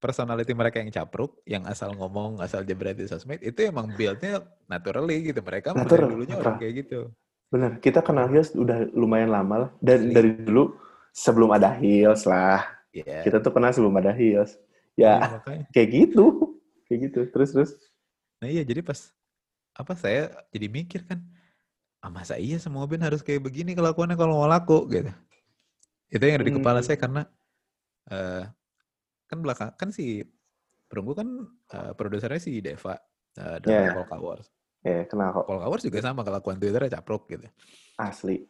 personality mereka yang capruk, yang asal ngomong, asal jebret di sosmed, itu emang build-nya naturally gitu. Mereka Natural. dulunya orang kayak gitu. Bener, kita kenal Hills udah lumayan lama lah. Dan dari dulu sebelum ada Hills lah. Yeah. Kita tuh kenal sebelum ada Hills. Ya, yeah, kayak gitu. Kayak gitu, terus-terus. Nah iya, jadi pas apa saya jadi mikir kan, ah, masa iya semua band harus kayak begini kelakuannya kalau mau laku gitu. Itu yang ada di kepala hmm. saya karena uh, kan belakang kan si Perunggu kan uh, produsernya si Deva uh, dari yeah. Qualcowars. Ya yeah, kenal kok. Qualcowars juga sama kelakuan Twitternya capruk gitu. Asli.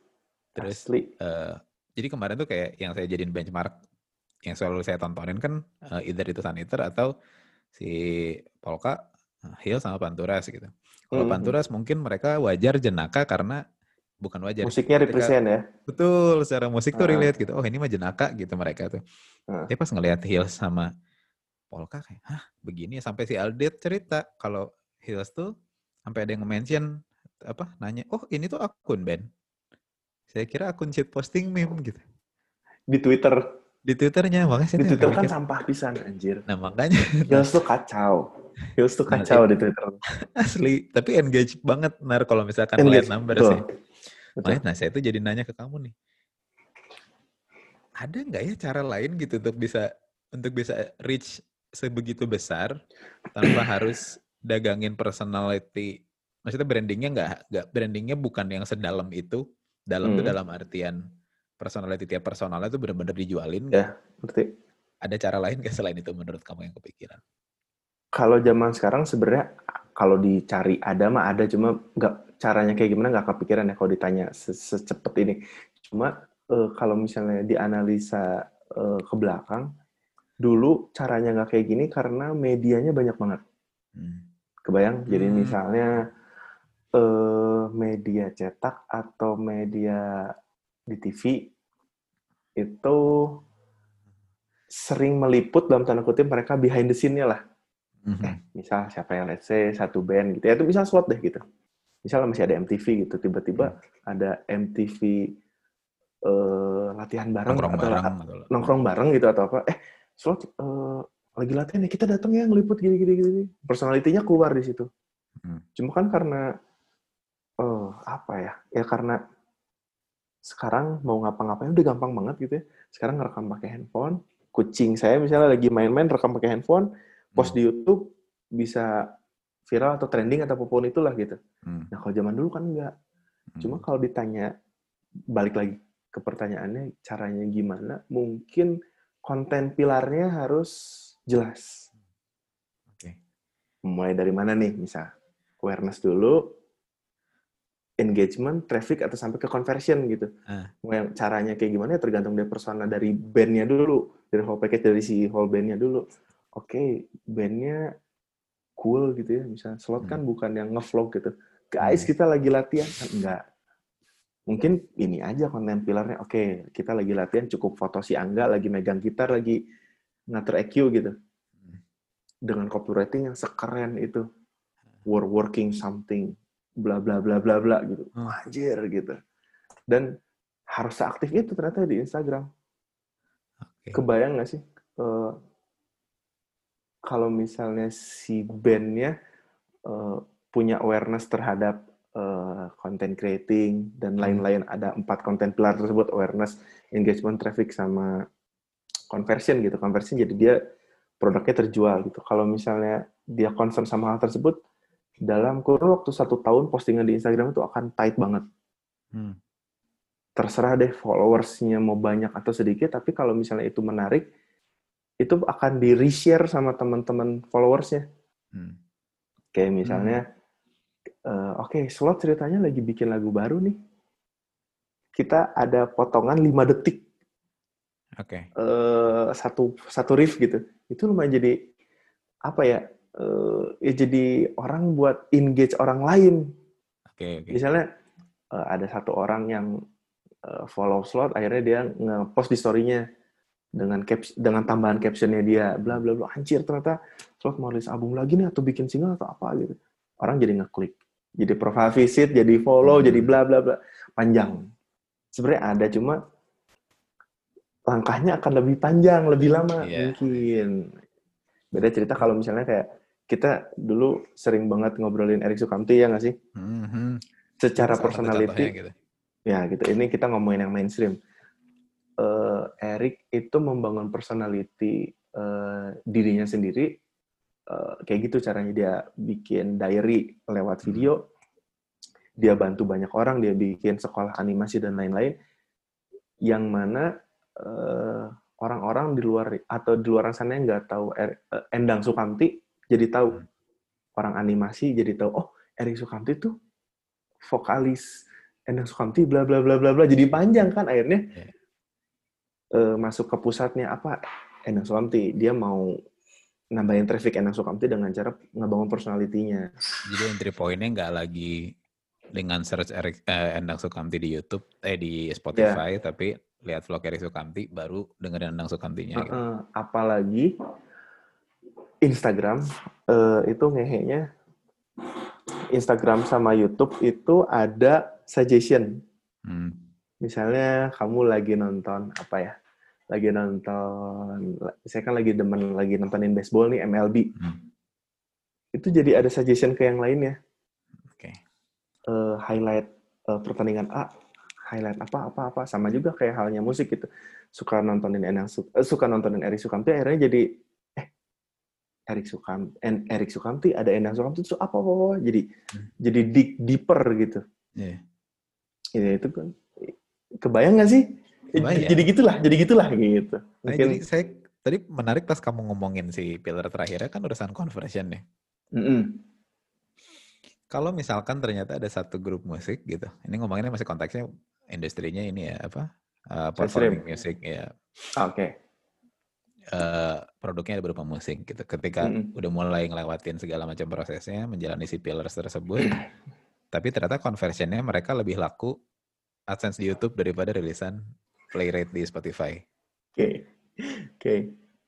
Terus Asli. Uh, jadi kemarin tuh kayak yang saya jadiin benchmark yang selalu saya tontonin kan uh, either itu Saniter atau si Polka, Hills sama Panturas gitu. Kalau Panturas mm-hmm. mungkin mereka wajar jenaka karena bukan wajar. Musiknya represent ya. Betul, secara musik tuh uh. relate gitu. Oh ini mah jenaka gitu mereka tuh. Uh. Tapi pas ngelihat Hills sama Polka kayak, hah begini. Sampai si Aldet cerita kalau Hills tuh sampai ada yang mention apa nanya, oh ini tuh akun band. Saya kira akun shit posting meme gitu. Di Twitter. Di Twitternya makanya. Di Twitter kan mikir. Sampah pisan anjir. Nah makanya. Hills tuh kacau. Hills tuh kacau di Twitter. Asli, tapi engage banget nar kalau misalkan lihat number sih. Nah saya itu jadi nanya ke kamu nih, ada nggak ya cara lain gitu untuk bisa untuk bisa reach sebegitu besar tanpa harus dagangin personality? Maksudnya brandingnya nggak nggak brandingnya bukan yang sedalam itu. Dalam itu hmm. dalam artian personality tiap personalnya itu benar-benar dijualin. Ya, berarti. Ada cara lain nggak selain itu menurut kamu yang kepikiran? Kalau zaman sekarang sebenarnya kalau dicari ada mah ada, cuma nggak caranya kayak gimana nggak kepikiran ya kalau ditanya secepat ini. Cuma e, kalau misalnya dianalisa e, ke belakang, dulu caranya nggak kayak gini karena medianya banyak banget. Hmm. Kebayang? Jadi hmm. misalnya e, media cetak atau media di T V itu sering meliput dalam tanda kutip mereka behind the scene-nya lah. Mm-hmm. Eh, misal siapa yang let's say satu band gitu ya, itu misal Sloth deh gitu, misal masih ada M T V gitu, tiba-tiba mm-hmm. ada M T V uh, latihan bareng nongkrong atau bareng, la- nongkrong bareng gitu atau apa, eh Sloth uh, lagi latihan ya kita datang ya ngeliput gini-gini, personalitinya keluar di situ. Mm-hmm. Cuma kan karena uh, apa ya ya karena sekarang mau ngapa-ngapain udah gampang banget gitu ya, sekarang ngerekam pakai handphone, kucing saya misalnya lagi main-main rekam pakai handphone, post di YouTube bisa viral atau trending atau apapun itulah gitu. Hmm. Nah kalau zaman dulu kan enggak. Hmm. Cuma kalau ditanya balik lagi ke pertanyaannya caranya gimana? Mungkin konten pilarnya harus jelas. Oke. Okay. Mulai dari mana nih? Misal awareness dulu, engagement, traffic atau sampai ke conversion gitu. Ah. Caranya kayak gimana? Tergantung dari persona dari bandnya dulu, dari whole package dari si whole bandnya dulu. Oke, okay, bandnya cool gitu ya. Misalnya Sloth kan hmm. bukan yang nge-vlog gitu. Guys, kita lagi latihan. Kan enggak. Mungkin ini aja konten pilarnya. Oke, okay, kita lagi latihan cukup foto si Angga, lagi megang gitar, lagi ngatur E Q gitu. dengan copywriting yang sekeren itu. We're working something, bla bla bla bla bla gitu. Anjir gitu. Dan harus seaktif itu ternyata di Instagram. Okay. Kebayang nggak sih? Uh, kalau misalnya si band-nya uh, punya awareness terhadap uh, content creating, dan lain-lain, hmm. ada empat content pilar tersebut, awareness, engagement, traffic, sama conversion gitu. Conversion jadi dia produknya terjual gitu. Kalau misalnya dia concern sama hal tersebut, dalam kurun waktu satu tahun postingan di Instagram itu akan tight banget. Hmm. Terserah deh followersnya mau banyak atau sedikit, tapi kalau misalnya itu menarik, itu akan di-reshare sama teman-teman followersnya. Hmm. Kayak misalnya, hmm. uh, oke, okay, Slot ceritanya lagi bikin lagu baru nih. Kita ada potongan lima detik. Oke. Okay. Uh, satu satu riff gitu. Itu lumayan jadi, apa ya, uh, ya jadi orang buat engage orang lain. Oke. Okay, okay. Misalnya, uh, ada satu orang yang uh, follow Slot, akhirnya dia nge-post di story-nya. Dengan caps, dengan tambahan captionnya dia, bla bla bla, anjir ternyata Slot mau rilis album lagi nih atau bikin single atau apa gitu. Orang jadi ngeklik, jadi profile visit, jadi follow, hmm. jadi bla bla bla, panjang. Sebenarnya ada, cuma langkahnya akan lebih panjang, lebih lama yeah. mungkin. Beda cerita kalau misalnya kayak kita dulu sering banget ngobrolin Erix Soekamti, ya nggak sih? Mm-hmm. Secara Salah personality, gitu. Ya gitu. Ini kita ngomongin yang mainstream. Uh, Erix itu membangun personality uh, dirinya sendiri, uh, kayak gitu caranya dia bikin diary lewat video, dia bantu banyak orang, dia bikin sekolah animasi dan lain-lain, yang mana uh, orang-orang di luar atau di luar sana yang nggak tahu er, uh, Endank Soekamti jadi tahu, orang animasi jadi tahu, oh Erix Soekamti tuh vokalis Endank Soekamti bla bla bla bla bla, jadi panjang kan akhirnya. Yeah. Masuk ke pusatnya apa Endank Soekamti, dia mau nambahin traffic Endank Soekamti dengan cara ngebangun personalitinya. Jadi entry point-nya nggak lagi dengan search Endank Soekamti di YouTube, eh di Spotify, yeah. tapi lihat vlog Erix Soekamti baru dengerin Endank Soekamtinya. Uh-uh. Gitu. Apalagi Instagram uh, itu ngehe-nya, Instagram sama YouTube itu ada suggestion. Hmm. Misalnya kamu lagi nonton apa ya? Lagi nonton, saya kan lagi demen lagi nontonin baseball nih, M L B. Hmm. Itu jadi ada suggestion ke yang lainnya. Oke. Okay. Uh, highlight uh, pertandingan A, highlight apa apa apa, sama juga kayak halnya musik gitu. Suka nontonin Endank, uh, suka nontonin Erix Soekamti, akhirnya jadi eh Erix Soekamti, en, Erix Soekamti ada Endank Soekamti itu apa, apa apa jadi hmm. jadi deep, deeper gitu. Iya. Yeah. Ya, itu kan. Kebayang nggak sih? Kebayang. Jadi gitulah, jadi gitulah gitu. Mungkin... Nah, jadi saya tadi menarik pas kamu ngomongin si pilar terakhirnya kan urusan conversion nih. Mm-hmm. Kalau misalkan ternyata ada satu grup musik gitu, ini ngomonginnya masih konteksnya industrinya ini ya apa? Uh, performing music ya. Oke. Okay. Uh, produknya ada berupa musik gitu. Ketika mm-hmm. udah mulai ngelewatin segala macam prosesnya, menjalani si pillars tersebut, tapi ternyata conversionnya mereka lebih laku AdSense di YouTube daripada rilisan play rate di Spotify. Oke, okay. oke. Okay.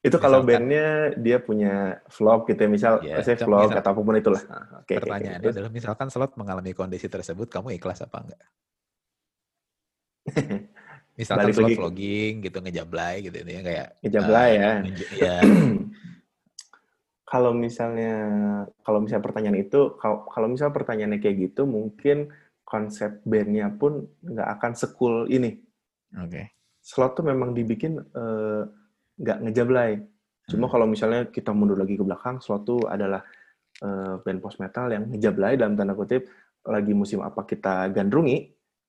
Itu misalkan, kalau bandnya dia punya vlog gitu ya, misal yeah, saya vlog misal, atau apapun itulah. Okay, pertanyaannya okay, adalah misalkan Slot mengalami kondisi tersebut, kamu ikhlas apa enggak? Misalkan Slot lagi. Vlogging gitu, ngejablay gitu ini kayak. Ngejablay uh, ya. Nge- ya. Kalau misalnya, kalau misal pertanyaan itu, kalau, kalau misal pertanyaannya kayak gitu, mungkin konsep bandnya pun nggak akan sekul ini. Oke. Okay. Slot tuh memang dibikin nggak uh, ngejablay. Cuma hmm. kalau misalnya kita mundur lagi ke belakang, Slot tuh adalah uh, band post metal yang ngejablay dalam tanda kutip, lagi musim apa kita gandrungi,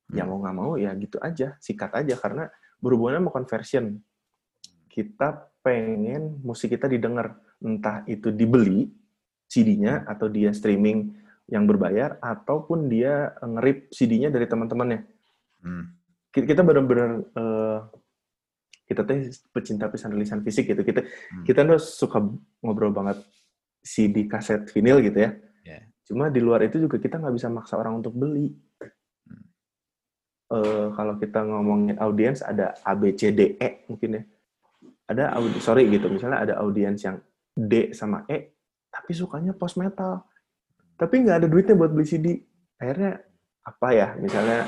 hmm. ya mau nggak mau ya gitu aja, sikat aja karena berhubungannya sama conversion. Kita pengen musik kita didengar, entah itu dibeli C D-nya atau dia streaming yang berbayar, ataupun dia ngerip C D-nya dari teman-temannya. Hmm. Kita benar-benar uh, kita tuh pecinta pisan rilisan fisik gitu. Kita hmm. kita tuh suka ngobrol banget C D, kaset, vinil gitu ya. Yeah. Cuma di luar itu juga kita nggak bisa maksa orang untuk beli. Hmm. Uh, kalau kita ngomongin audiens ada A, B, C, D, E mungkin ya. Ada aud- sorry gitu. Misalnya ada audiens yang D sama E, tapi sukanya post metal, tapi nggak ada duitnya buat beli C D. Akhirnya apa ya, misalnya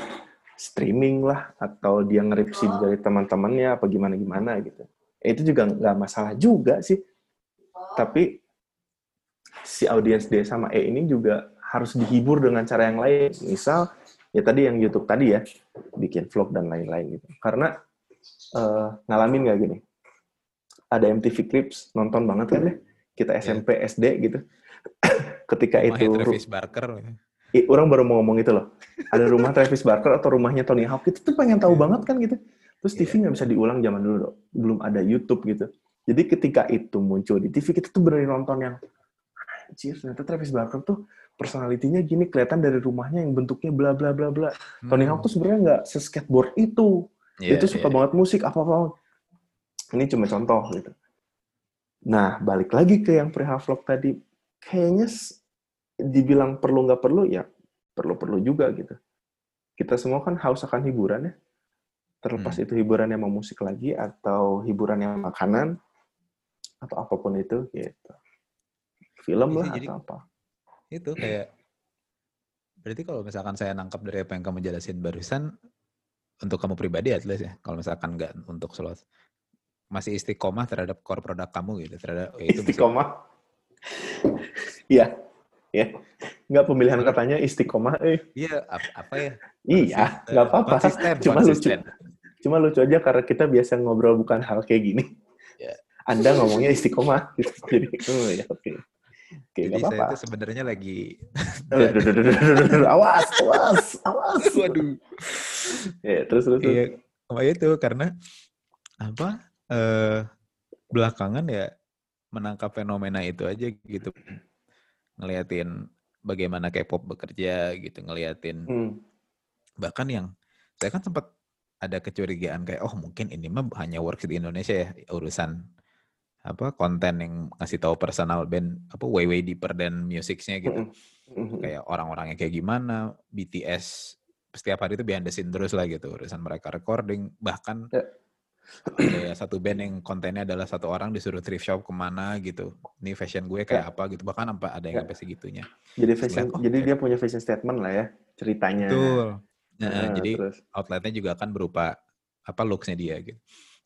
streaming lah, atau dia nge-rip C D dari teman-temannya apa gimana-gimana gitu. Itu juga nggak masalah juga sih, tapi si audiens D sama E ini juga harus dihibur dengan cara yang lain. Misal ya tadi yang YouTube tadi ya, bikin vlog dan lain-lain gitu. Karena uh, ngalamin nggak gini, ada M T V Clips, nonton banget kan deh kita S M P, S D gitu. Ketika rumah itu Travis Barker, i, orang baru mau ngomong itu loh, ada rumah Travis Barker atau rumahnya Tony Hawk, itu tuh pengen tahu yeah. banget kan gitu. Terus T V nggak yeah. bisa diulang zaman dulu loh, belum ada YouTube gitu. Jadi ketika itu muncul di T V, kita tuh benerin nonton yang anjir, ternyata Travis Barker tuh personalitinya gini, kelihatan dari rumahnya yang bentuknya bla bla bla bla. Hmm. Tony Hawk tuh sebenarnya nggak se-skateboard itu, yeah, itu suka yeah. banget musik apa-apa. Ini cuma contoh gitu. Nah, balik lagi ke yang perihal vlog tadi, kayaknya dibilang perlu nggak perlu, ya perlu-perlu juga gitu. Kita semua kan haus akan hiburan ya. Terlepas hmm. itu hiburan yang mau musik lagi, atau hiburan yang makanan, atau apapun itu gitu. Film ya, lah jadi, atau apa. Itu kayak, berarti kalau misalkan saya nangkap dari apa yang kamu jelasin barusan, untuk kamu pribadi atlas ya, kalau misalkan nggak untuk Sloth, masih istiqomah terhadap core produk kamu gitu, terhadap ya itu istiqomah. Iya. Ya. Enggak pemilihan katanya istiqomah eh. Iya, apa ya? Iya, enggak apa-apa. Konsisten, cuma konsisten. lucu. Cuma lucu aja karena kita biasa ngobrol bukan hal kayak gini. Ya. Anda ngomongnya istiqomah gitu. Jadi, oh ya oke. Okay. Oke, enggak apa-apa. Saya itu sebenarnya lagi awas, awas, awas. Waduh. Ya, terus terus. Iya, sama itu karena apa? Eh, belakangan ya menangkap fenomena itu aja gitu, ngeliatin bagaimana K-pop bekerja gitu, ngeliatin hmm. bahkan yang saya kan sempat ada kecurigaan kayak oh mungkin ini mah hanya works di Indonesia ya, urusan apa konten yang ngasih tahu personal band apa way way deeper than musicnya gitu, hmm. kayak orang-orangnya kayak gimana, B T S setiap hari itu behind the scene terus lah gitu urusan mereka recording, bahkan ya. Ada satu band yang kontennya adalah satu orang disuruh thrift shop kemana gitu. Ini fashion gue kayak ya. apa gitu. Bahkan apa ada yang sampai ya. segitunya. Jadi fashion, Setelah, oh, jadi okay. dia punya fashion statement lah ya ceritanya. Betul. Nah, nah, jadi terus. Outletnya juga kan berupa apa looksnya dia gitu.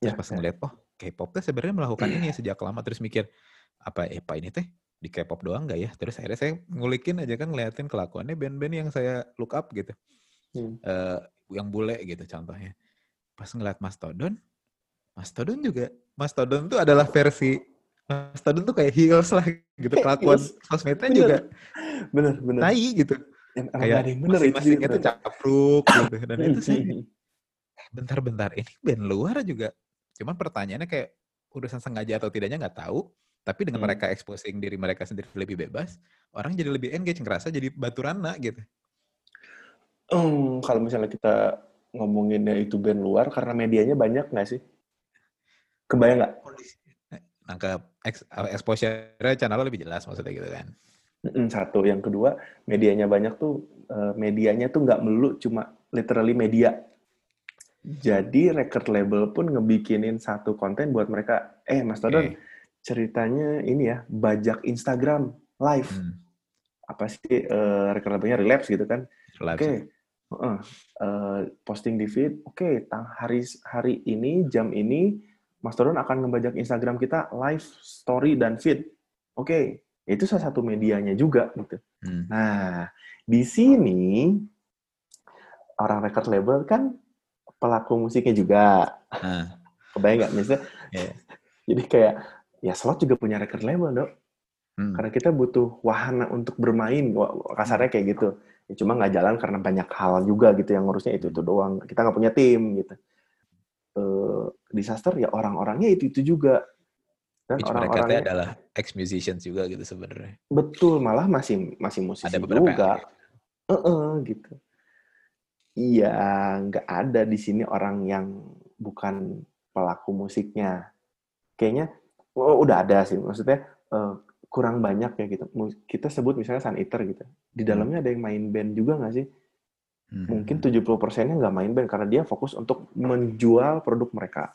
Terus ya, pas ya. ngeliat, oh K-pop tuh sebenarnya melakukan ini ya sejak lama. Terus mikir apa, eh pak ini teh di K-pop doang nggak ya? Terus akhirnya saya ngulikin aja kan, ngeliatin kelakuannya band-band yang saya look up gitu, hmm. uh, yang bule gitu contohnya. Pas ngeliat Mastodon. Mastodon juga, Mastodon tuh adalah versi, Mastodon tuh kayak Hills lah gitu, kelakuan sosmednya juga bener, bener. naik gitu. Yang kayak masing-masingnya tuh capruk gitu, dan itu sih bentar-bentar ini band luar juga, cuman pertanyaannya kayak urusan sengaja atau tidaknya nggak tahu, tapi dengan hmm. mereka exposing diri mereka sendiri lebih bebas, orang jadi lebih engage, ngerasa jadi baturana gitu. Hmm, kalau misalnya kita ngomonginnya itu band luar, karena medianya banyak nggak sih? Kebayang nggak? Nangkep exposure-nya channel lebih jelas maksudnya gitu kan? Satu, yang kedua medianya banyak tuh, medianya tuh nggak melulu cuma literally media. Jadi record label pun ngebikinin satu konten buat mereka. Eh Mas Todon, okay. ceritanya ini ya bajak Instagram live. Hmm. Apa sih uh, record labelnya Relapse gitu kan? Oke. Okay. Uh, uh, posting di feed. Oke, okay, hari hari ini jam ini Mastodon akan ngebajak Instagram kita live story dan feed. Oke, okay. itu salah satu medianya juga gitu. Hmm. Nah, di sini orang record label kan pelaku musiknya juga. Hmm. Kebayang nggak? Misalnya, yeah. jadi kayak ya Sloth juga punya record label dok. Hmm. Karena kita butuh wahana untuk bermain, kasarnya kayak gitu. Ya, cuma nggak jalan karena banyak hal juga gitu yang ngurusnya itu itu doang. Kita nggak punya tim gitu. Uh, disaster ya orang-orangnya itu itu juga dan Which orang-orangnya adalah ex musicians juga gitu sebenarnya. Betul, malah masih masih musisi juga. Heeh, uh-uh, gitu. Iya, nggak ada di sini orang yang bukan pelaku musiknya. Kayaknya oh, udah ada sih, maksudnya uh, kurang banyak ya gitu. Kita sebut misalnya Saniter gitu. Di dalamnya ada yang main band juga nggak sih? Mungkin tujuh puluh persen-nya nggak main band karena dia fokus untuk menjual produk mereka.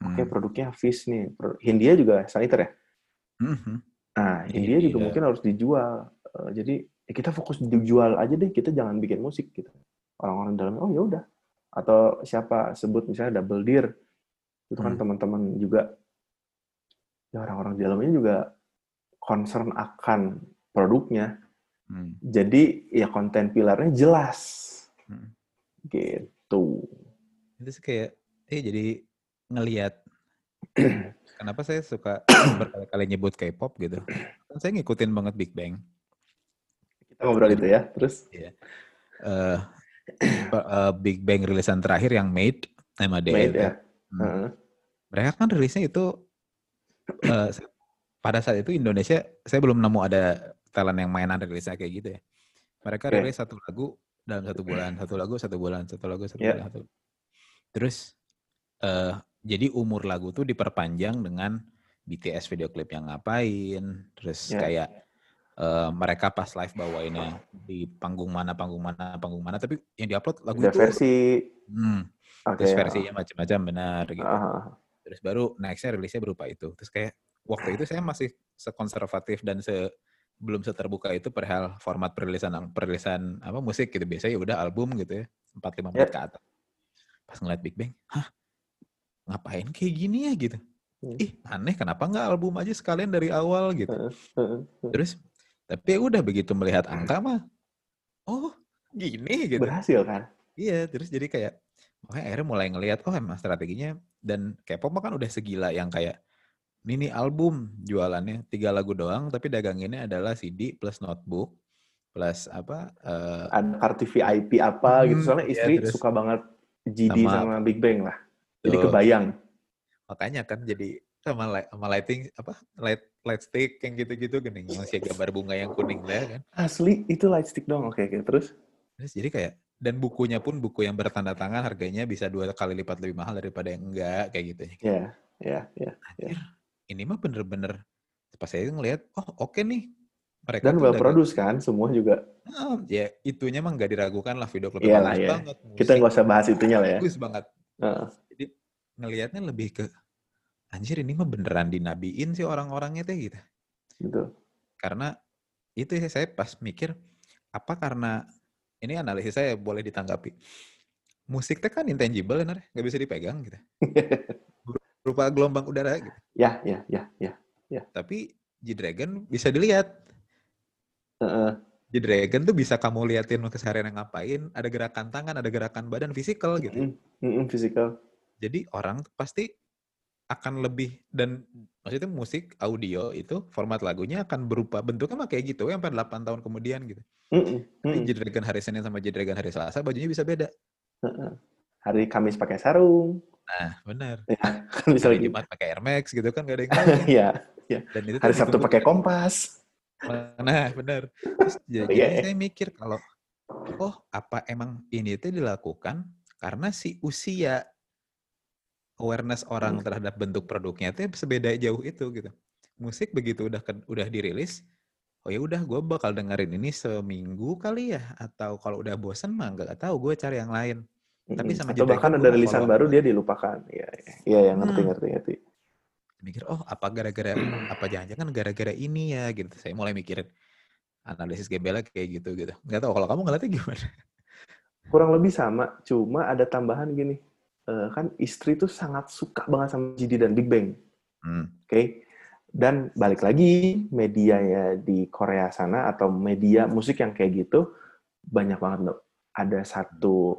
Oke, produknya fish nih. Hindia juga Saniter ya? Mm-hmm. Nah, Hindia juga tidak. Mungkin harus dijual. Uh, jadi ya kita fokus dijual aja deh, kita jangan bikin musik gitu. Orang-orang dalamnya, oh ya udah. Atau siapa sebut misalnya Double Deer, itu kan hmm. teman-teman juga, ya orang-orang di dalamnya juga concern akan produknya. Hmm. Jadi ya konten pilarnya jelas, hmm. gitu. Itu sih kayak, eh jadi ngelihat kenapa saya suka berkali-kali nyebut K-pop gitu. Kan saya ngikutin banget Big Bang. Kita ngobrol itu ya, terus. Iya. Uh, uh, Big Bang rilisan terakhir yang Made, M A D. Made ya. Hmm. Uh-huh. Mereka kan rilisnya itu uh, pada saat itu Indonesia, saya belum nemu ada talent yang mainan rilisnya kayak gitu ya. Mereka okay. rilis satu lagu dalam satu bulan, satu lagu satu bulan, satu lagu satu yeah. bulan. Satu. Terus uh, jadi umur lagu tuh diperpanjang dengan B T S video klip yang ngapain, terus yeah. kayak uh, mereka pas live bawainnya di panggung mana, panggung mana, panggung mana, tapi yang diupload lagu itu versi, hmm, okay, terus versinya uh. macam-macam benar gitu. Uh. Terus baru nextnya rilisnya berupa itu. Terus kayak waktu itu saya masih sekonservatif dan se belum seterbuka itu perihal format perilisan perilisan apa musik gitu, biasanya udah album gitu ya empat lima menit yeah. ke atas. Pas ngeliat Big Bang, hah? Ngapain kayak gini ya gitu. Hmm. Ih, aneh, kenapa nggak album aja sekalian dari awal gitu. Terus, tapi udah begitu melihat angka mah, oh gini gitu. Berhasil kan? Iya, terus jadi kayak, makanya akhirnya mulai ngelihat, oh emang strateginya, dan K-pop kan udah segila yang kayak, ini nih album jualannya, tiga lagu doang, tapi daganginnya adalah C D plus notebook, plus apa. Uh, Ada kartu V I P apa hmm, gitu, soalnya istri ya, terus, suka banget G D sama, sama Big Bang lah. Jadi kebayang. Makanya kan jadi sama light, sama lighting apa light light stick yang gitu-gitu gini masih gambar bunga yang kuning lah kan. Asli itu light stick dong. Oke, oke, terus terus jadi kayak dan bukunya pun buku yang bertanda tangan harganya bisa dua kali lipat lebih mahal daripada yang enggak kayak gitu. Iya, iya, iya. Ini mah bener-bener pas saya ngelihat, oh oke okay nih. Mereka dan well produced kan semua juga. Nah, ya itunya mah enggak diragukan lah, video klipnya bagus ya. Banget. Musik, kita enggak usah bahas itunya lah ya. Bagus banget. Uh. Jadi ngelihatnya lebih ke anjir ini mah beneran dinabiin sih orang-orangnya teh gitu. Gitu. Karena itu saya pas mikir apa karena ini analisis saya boleh ditanggapi. Musik teh kan intangible bener, enggak bisa dipegang gitu. Berupa gelombang udara gitu. Ya, ya, ya, ya, ya. Tapi G-Dragon bisa dilihat. Uh. G-Dragon tuh bisa kamu liatin keseharian yang ngapain, ada gerakan tangan, ada gerakan badan, fisikal gitu. Mm-mm, fisikal. Jadi orang pasti akan lebih, dan maksudnya musik, audio itu, format lagunya akan berupa, bentuknya mah kayak gitu, sampai delapan tahun kemudian gitu. Mm-mm, tapi mm-mm. G-Dragon hari Senin sama G-Dragon hari Selasa, bajunya bisa beda. Uh-uh. Hari Kamis pakai sarung. Nah, benar. Ya, kan bisa hari lagi. Jumat pakai Air Max gitu kan, gak ada yang tahu. Iya, iya. Hari Sabtu pakai kompas. Nah, benar. Terus jadi oh, yeah. saya mikir kalau, oh apa emang ini itu dilakukan karena si usia awareness orang hmm. terhadap bentuk produknya itu sebeda jauh itu gitu. Musik begitu udah udah dirilis, oh ya udah gue bakal dengerin ini seminggu kali ya, atau kalau udah bosen mah nggak tahu gue cari yang lain. Hmm. Tapi sama atau bahkan ada rilisan baru dia dilupakan. Iya, iya, ya, ngerti, hmm. ngerti, ngerti. Mikir, oh apa gara-gara, apa jangan-jangan gara-gara ini ya, gitu. Saya mulai mikirin analisis gembelnya kayak gitu, gitu. Nggak tahu kalau kamu ngeliatnya gimana? Kurang lebih sama, cuma ada tambahan gini. Uh, kan istri tuh sangat suka banget sama G D dan Big Bang. Hmm. Oke? Okay? Dan balik lagi, medianya di Korea sana, atau media musik yang kayak gitu, banyak banget. Loh. Ada satu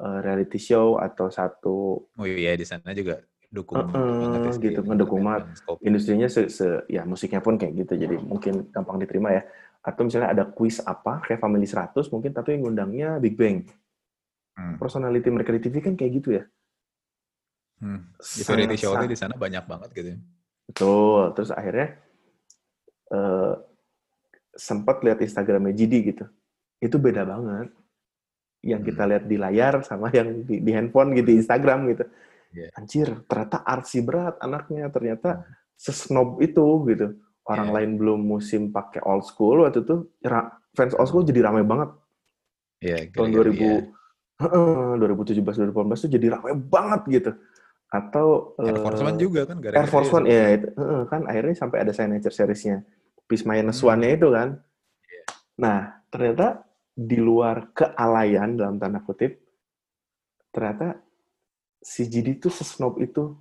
uh, reality show, atau satu... Oh iya, di sana juga. Dukung uh, gitu, ngedukung banget. Industrinya se, se, ya musiknya pun kayak gitu, jadi mungkin gampang diterima ya. Atau misalnya ada kuis apa, kayak Family seratus mungkin, tapi ngundangnya Big Bang. Hmm. Personality mereka di T V kan kayak gitu ya. Hmm. Di show-nya di sana banyak banget gitu. Betul, terus akhirnya uh, sempat lihat Instagramnya G D gitu. Itu beda banget. Yang hmm. kita lihat di layar sama yang di, di handphone gitu, di Instagram gitu. Yeah. Anjir, ternyata artsy berat anaknya, ternyata sesnob itu gitu. Orang yeah. lain belum musim pakai old school waktu itu, fans old school jadi ramai banget. Yeah, tahun dua ribu tujuh belas dua ribu delapan belas tuh jadi ramai banget gitu. Atau Air Force One uh, juga kan gara-gara Air Force One ya, itu, uh, kan akhirnya sampai ada Saniter seriesnya. plus minus one-nya itu kan. Nah, ternyata di luar kealayan dalam tanda kutip, ternyata si G D tuh sesnob itu,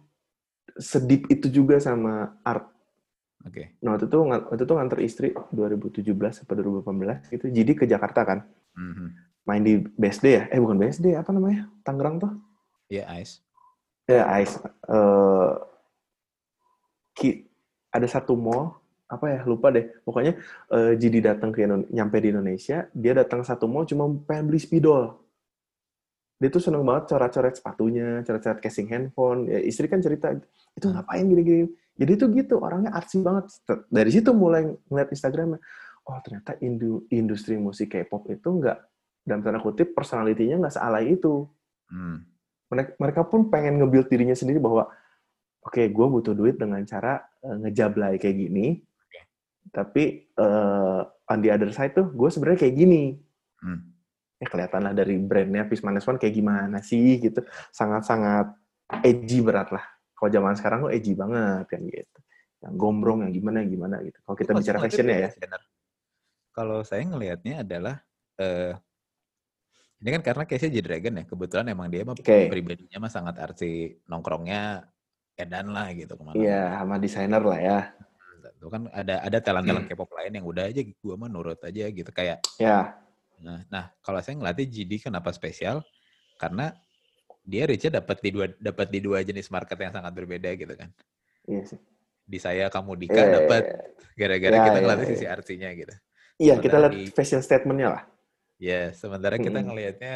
sedip itu juga sama art. Oke. Okay. Nah, waktu itu, waktu itu nganter istri dua ribu tujuh belas atau dua ribu delapan belas gitu, G D ke Jakarta kan. Mm-hmm. Main di B S D ya? Eh, bukan B S D, apa namanya? Tangerang tuh? Iya, yeah, Ice. Ya, yeah, Ice. Uh, ki, ada satu mall, apa ya, lupa deh. Pokoknya uh, G D datang ke Indonesia, nyampe di Indonesia, dia datang satu mall cuma pengen beli spidol. Dia tuh seneng banget coret-coret sepatunya, coret-coret casing handphone. Ya, istri kan cerita, itu ngapain gini-gini. Jadi tuh gitu, orangnya artsy banget. Dari situ mulai ngeliat Instagramnya, oh ternyata indu, industri musik K-pop itu nggak, dalam tanda kutip, personalitinya nggak sealai itu. Hmm. Mereka pun pengen nge-build dirinya sendiri bahwa, oke, okay, gue butuh duit dengan cara uh, ngejablay kayak gini, tapi uh, on the other side tuh gue sebenarnya kayak gini. Hmm. Ya kelihatan lah dari brandnya Fishman One kayak gimana sih gitu, sangat-sangat edgy berat lah. Kalau zaman sekarang tuh edgy banget kan gitu, yang gombrong yang gimana yang gimana gitu. Kalau kita oh, bicara fashionnya ya. Kalau saya ngelihatnya adalah uh, ini kan karena case-nya G-Dragon ya, kebetulan emang dia mah okay. pribadinya mah sangat artsy, nongkrongnya edan lah gitu kemana. Iya, sama desainer lah ya. Itu kan ada ada talent-talent hmm. K-pop lain yang udah aja gue mah nurut aja gitu kayak. Ya. Nah, nah kalau saya ngelatih G D kenapa spesial? Karena dia reach-nya dapat di dua dapat di dua jenis market yang sangat berbeda gitu kan. Iya sih. Di saya kamu Dika yeah, dapat yeah, yeah. gara-gara yeah, kita ngelatih yeah, sisi yeah. artinya gitu. Iya, yeah, kita lihat di, fashion statement-nya lah. Iya, yeah, sementara hmm. kita ngelihatnya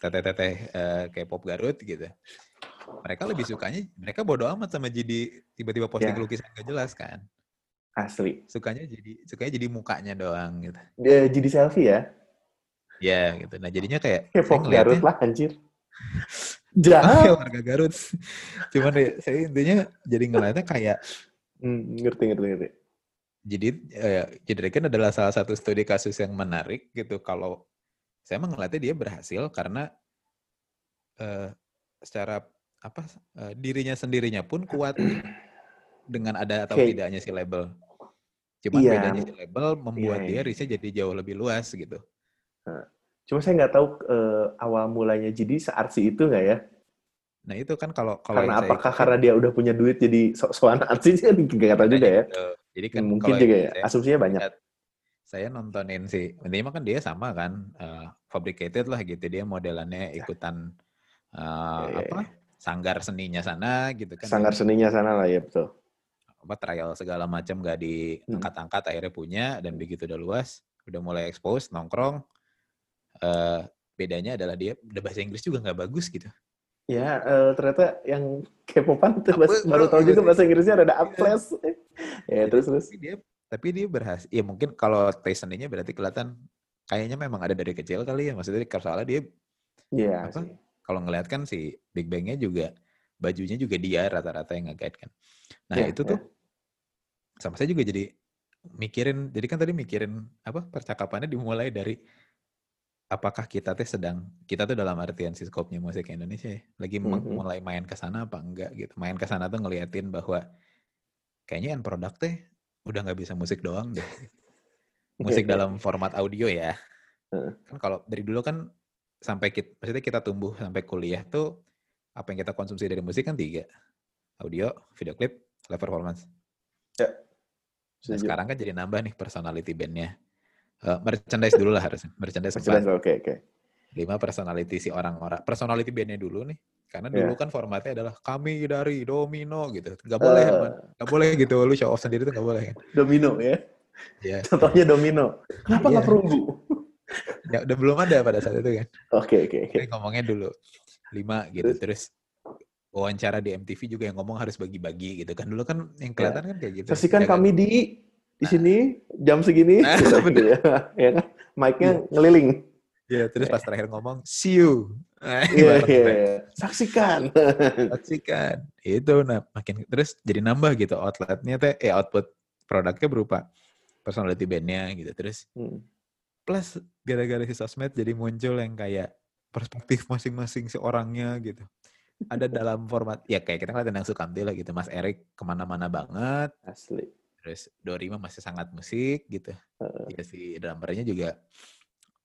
teteh-teteh uh, K-pop Garut gitu. Mereka lebih sukanya mereka bodo amat sama G D tiba-tiba posting yeah. lukisan enggak jelas kan. Asli. Sukanya jadi sukanya jadi mukanya doang gitu. Dia jadi selfie ya. Ya gitu. Nah jadinya kayak K-pop Garut lah anjir. Jahat. Ya, warga Garut. Cuman saya intinya jadi ngeliatnya kayak hmm, ngerti ngerti ngerti. Jadi eh, G-Dragon adalah salah satu studi kasus yang menarik gitu. Kalau saya mengeliatnya dia berhasil karena eh, secara apa eh, dirinya sendirinya pun kuat dengan ada atau okay. tidaknya si label. Cuman yeah. bedanya si label membuat yeah. dia risetnya jadi jauh lebih luas gitu. Cuma saya nggak tahu uh, awal mulanya jadi se-artsy itu nggak ya? Nah itu kan kalau kalau karena apakah saya... karena dia udah punya duit jadi so-soan artsy sih nggak tahu juga ya? Gitu. Jadi kan mungkin juga ya. Saya, asumsinya banyak. Saya nontonin sih, intinya kan dia sama kan, uh, fabricated lah gitu dia modelannya ikutan uh, ya, ya, apa? Ya. Sanggar seninya sana gitu kan? Sanggar seninya sana lah ya betul. Apa trial segala macam nggak diangkat-angkat hmm. akhirnya punya dan begitu udah luas, udah mulai expose nongkrong. Uh, bedanya adalah dia udah bahasa Inggris juga nggak bagus gitu. Ya uh, ternyata yang K-popan tuh bahasa, baru tahu juga bahasa Inggrisnya rada aples. Ya terus terus. Dia, tapi dia berhasil. Ya mungkin kalau taste seninya berarti kelihatan kayaknya memang ada dari kecil kali ya. Maksudnya soalnya dia ya, apa? Kalau ngelihat kan si Big Bang-nya juga bajunya juga dia rata-rata yang nge-guide kan. Nah ya, itu ya. Tuh sama saya juga jadi mikirin. Jadi kan tadi mikirin apa percakapannya dimulai dari apakah kita teh sedang kita tuh dalam artian si skopnya musik Indonesia ya, lagi mm-hmm. mulai main ke sana apa enggak gitu. Main ke sana tuh ngeliatin bahwa kayaknya end product teh udah nggak bisa musik doang deh. Musik dalam format audio ya. Uh. Kan kalau dari dulu kan sampai kita maksudnya kita tumbuh sampai kuliah tuh apa yang kita konsumsi dari musik kan tiga. Audio, video klip, live performance. Ya. Nah, sekarang kan jadi nambah nih personality band-nya. Uh, merchandise dulu lah harusnya. Merchandise empat. Oke, oke. Lima personality si orang-orang. Personality bandnya dulu nih. Karena dulu yeah. kan formatnya adalah kami dari Domino gitu. Gak boleh. Uh. Gak boleh gitu. Lu show off sendiri tuh gak boleh. Domino ya? Yeah. Contohnya Domino. Kenapa yeah. gak Perunggu? Ya udah belum ada pada saat itu kan. Oke, oke, oke. Ngomongnya dulu. Lima gitu. Terus wawancara di M T V juga yang ngomong harus bagi-bagi gitu kan. Dulu kan yang kelihatan yeah. kan kayak gitu. Saksikan kami di... Di sini jam segini, nah, bener. Ya kan? Mic-nya yeah. ngeliling. Iya, yeah, terus pas terakhir ngomong, see you. Nah, yeah, yeah. Saksikan. Saksikan. Itu, nah, makin terus jadi nambah gitu outletnya, teh, eh output produknya berupa personality band-nya gitu. Terus hmm. plus gara-gara si sosmed jadi muncul yang kayak perspektif masing-masing si orangnya gitu. Ada dalam format, ya kayak kita ngeliatin yang Soekamti lah gitu, Mas Erik kemana-mana banget. Asli. Terus Dorima masih sangat musik gitu. Uh. Ya si drummernya juga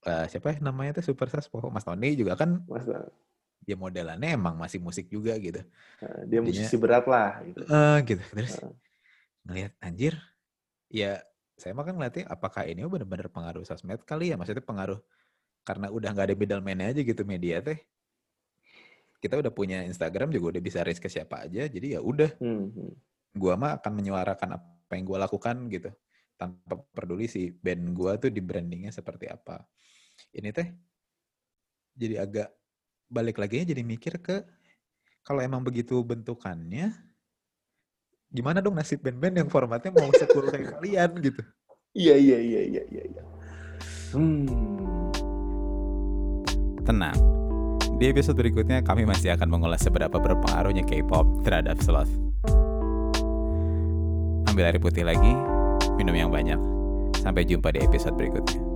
uh, siapa ya namanya tuh Superstar pokok Mas Tony juga kan. Mas Tony. Ya modelannya emang masih musik juga gitu. Uh, dia Jadinya, musisi berat lah gitu. Uh, gitu. Terus uh. ngelihat anjir. Ya saya mah kan ngeliatnya apakah ini benar-benar pengaruh sosmed kali ya? Maksudnya pengaruh karena udah nggak ada middleman-nya aja gitu media teh. Kita udah punya Instagram juga udah bisa reach ke siapa aja. Jadi ya udah. Hmm. Gua mah akan menyuarakan apa yang gua lakukan gitu. Tanpa peduli si band gua tuh di brandingnya seperti apa. Ini teh jadi agak balik lagi jadi mikir ke kalau emang begitu bentukannya gimana dong nasib band-band yang formatnya mau sekul kayak kalian gitu. Iya iya iya iya iya. Hmm. Tenang. Di episode berikutnya kami masih akan mengulas seberapa berpengaruhnya K-pop terhadap Sloth. Ambil air putih lagi, minum yang banyak. Sampai jumpa di episode berikutnya.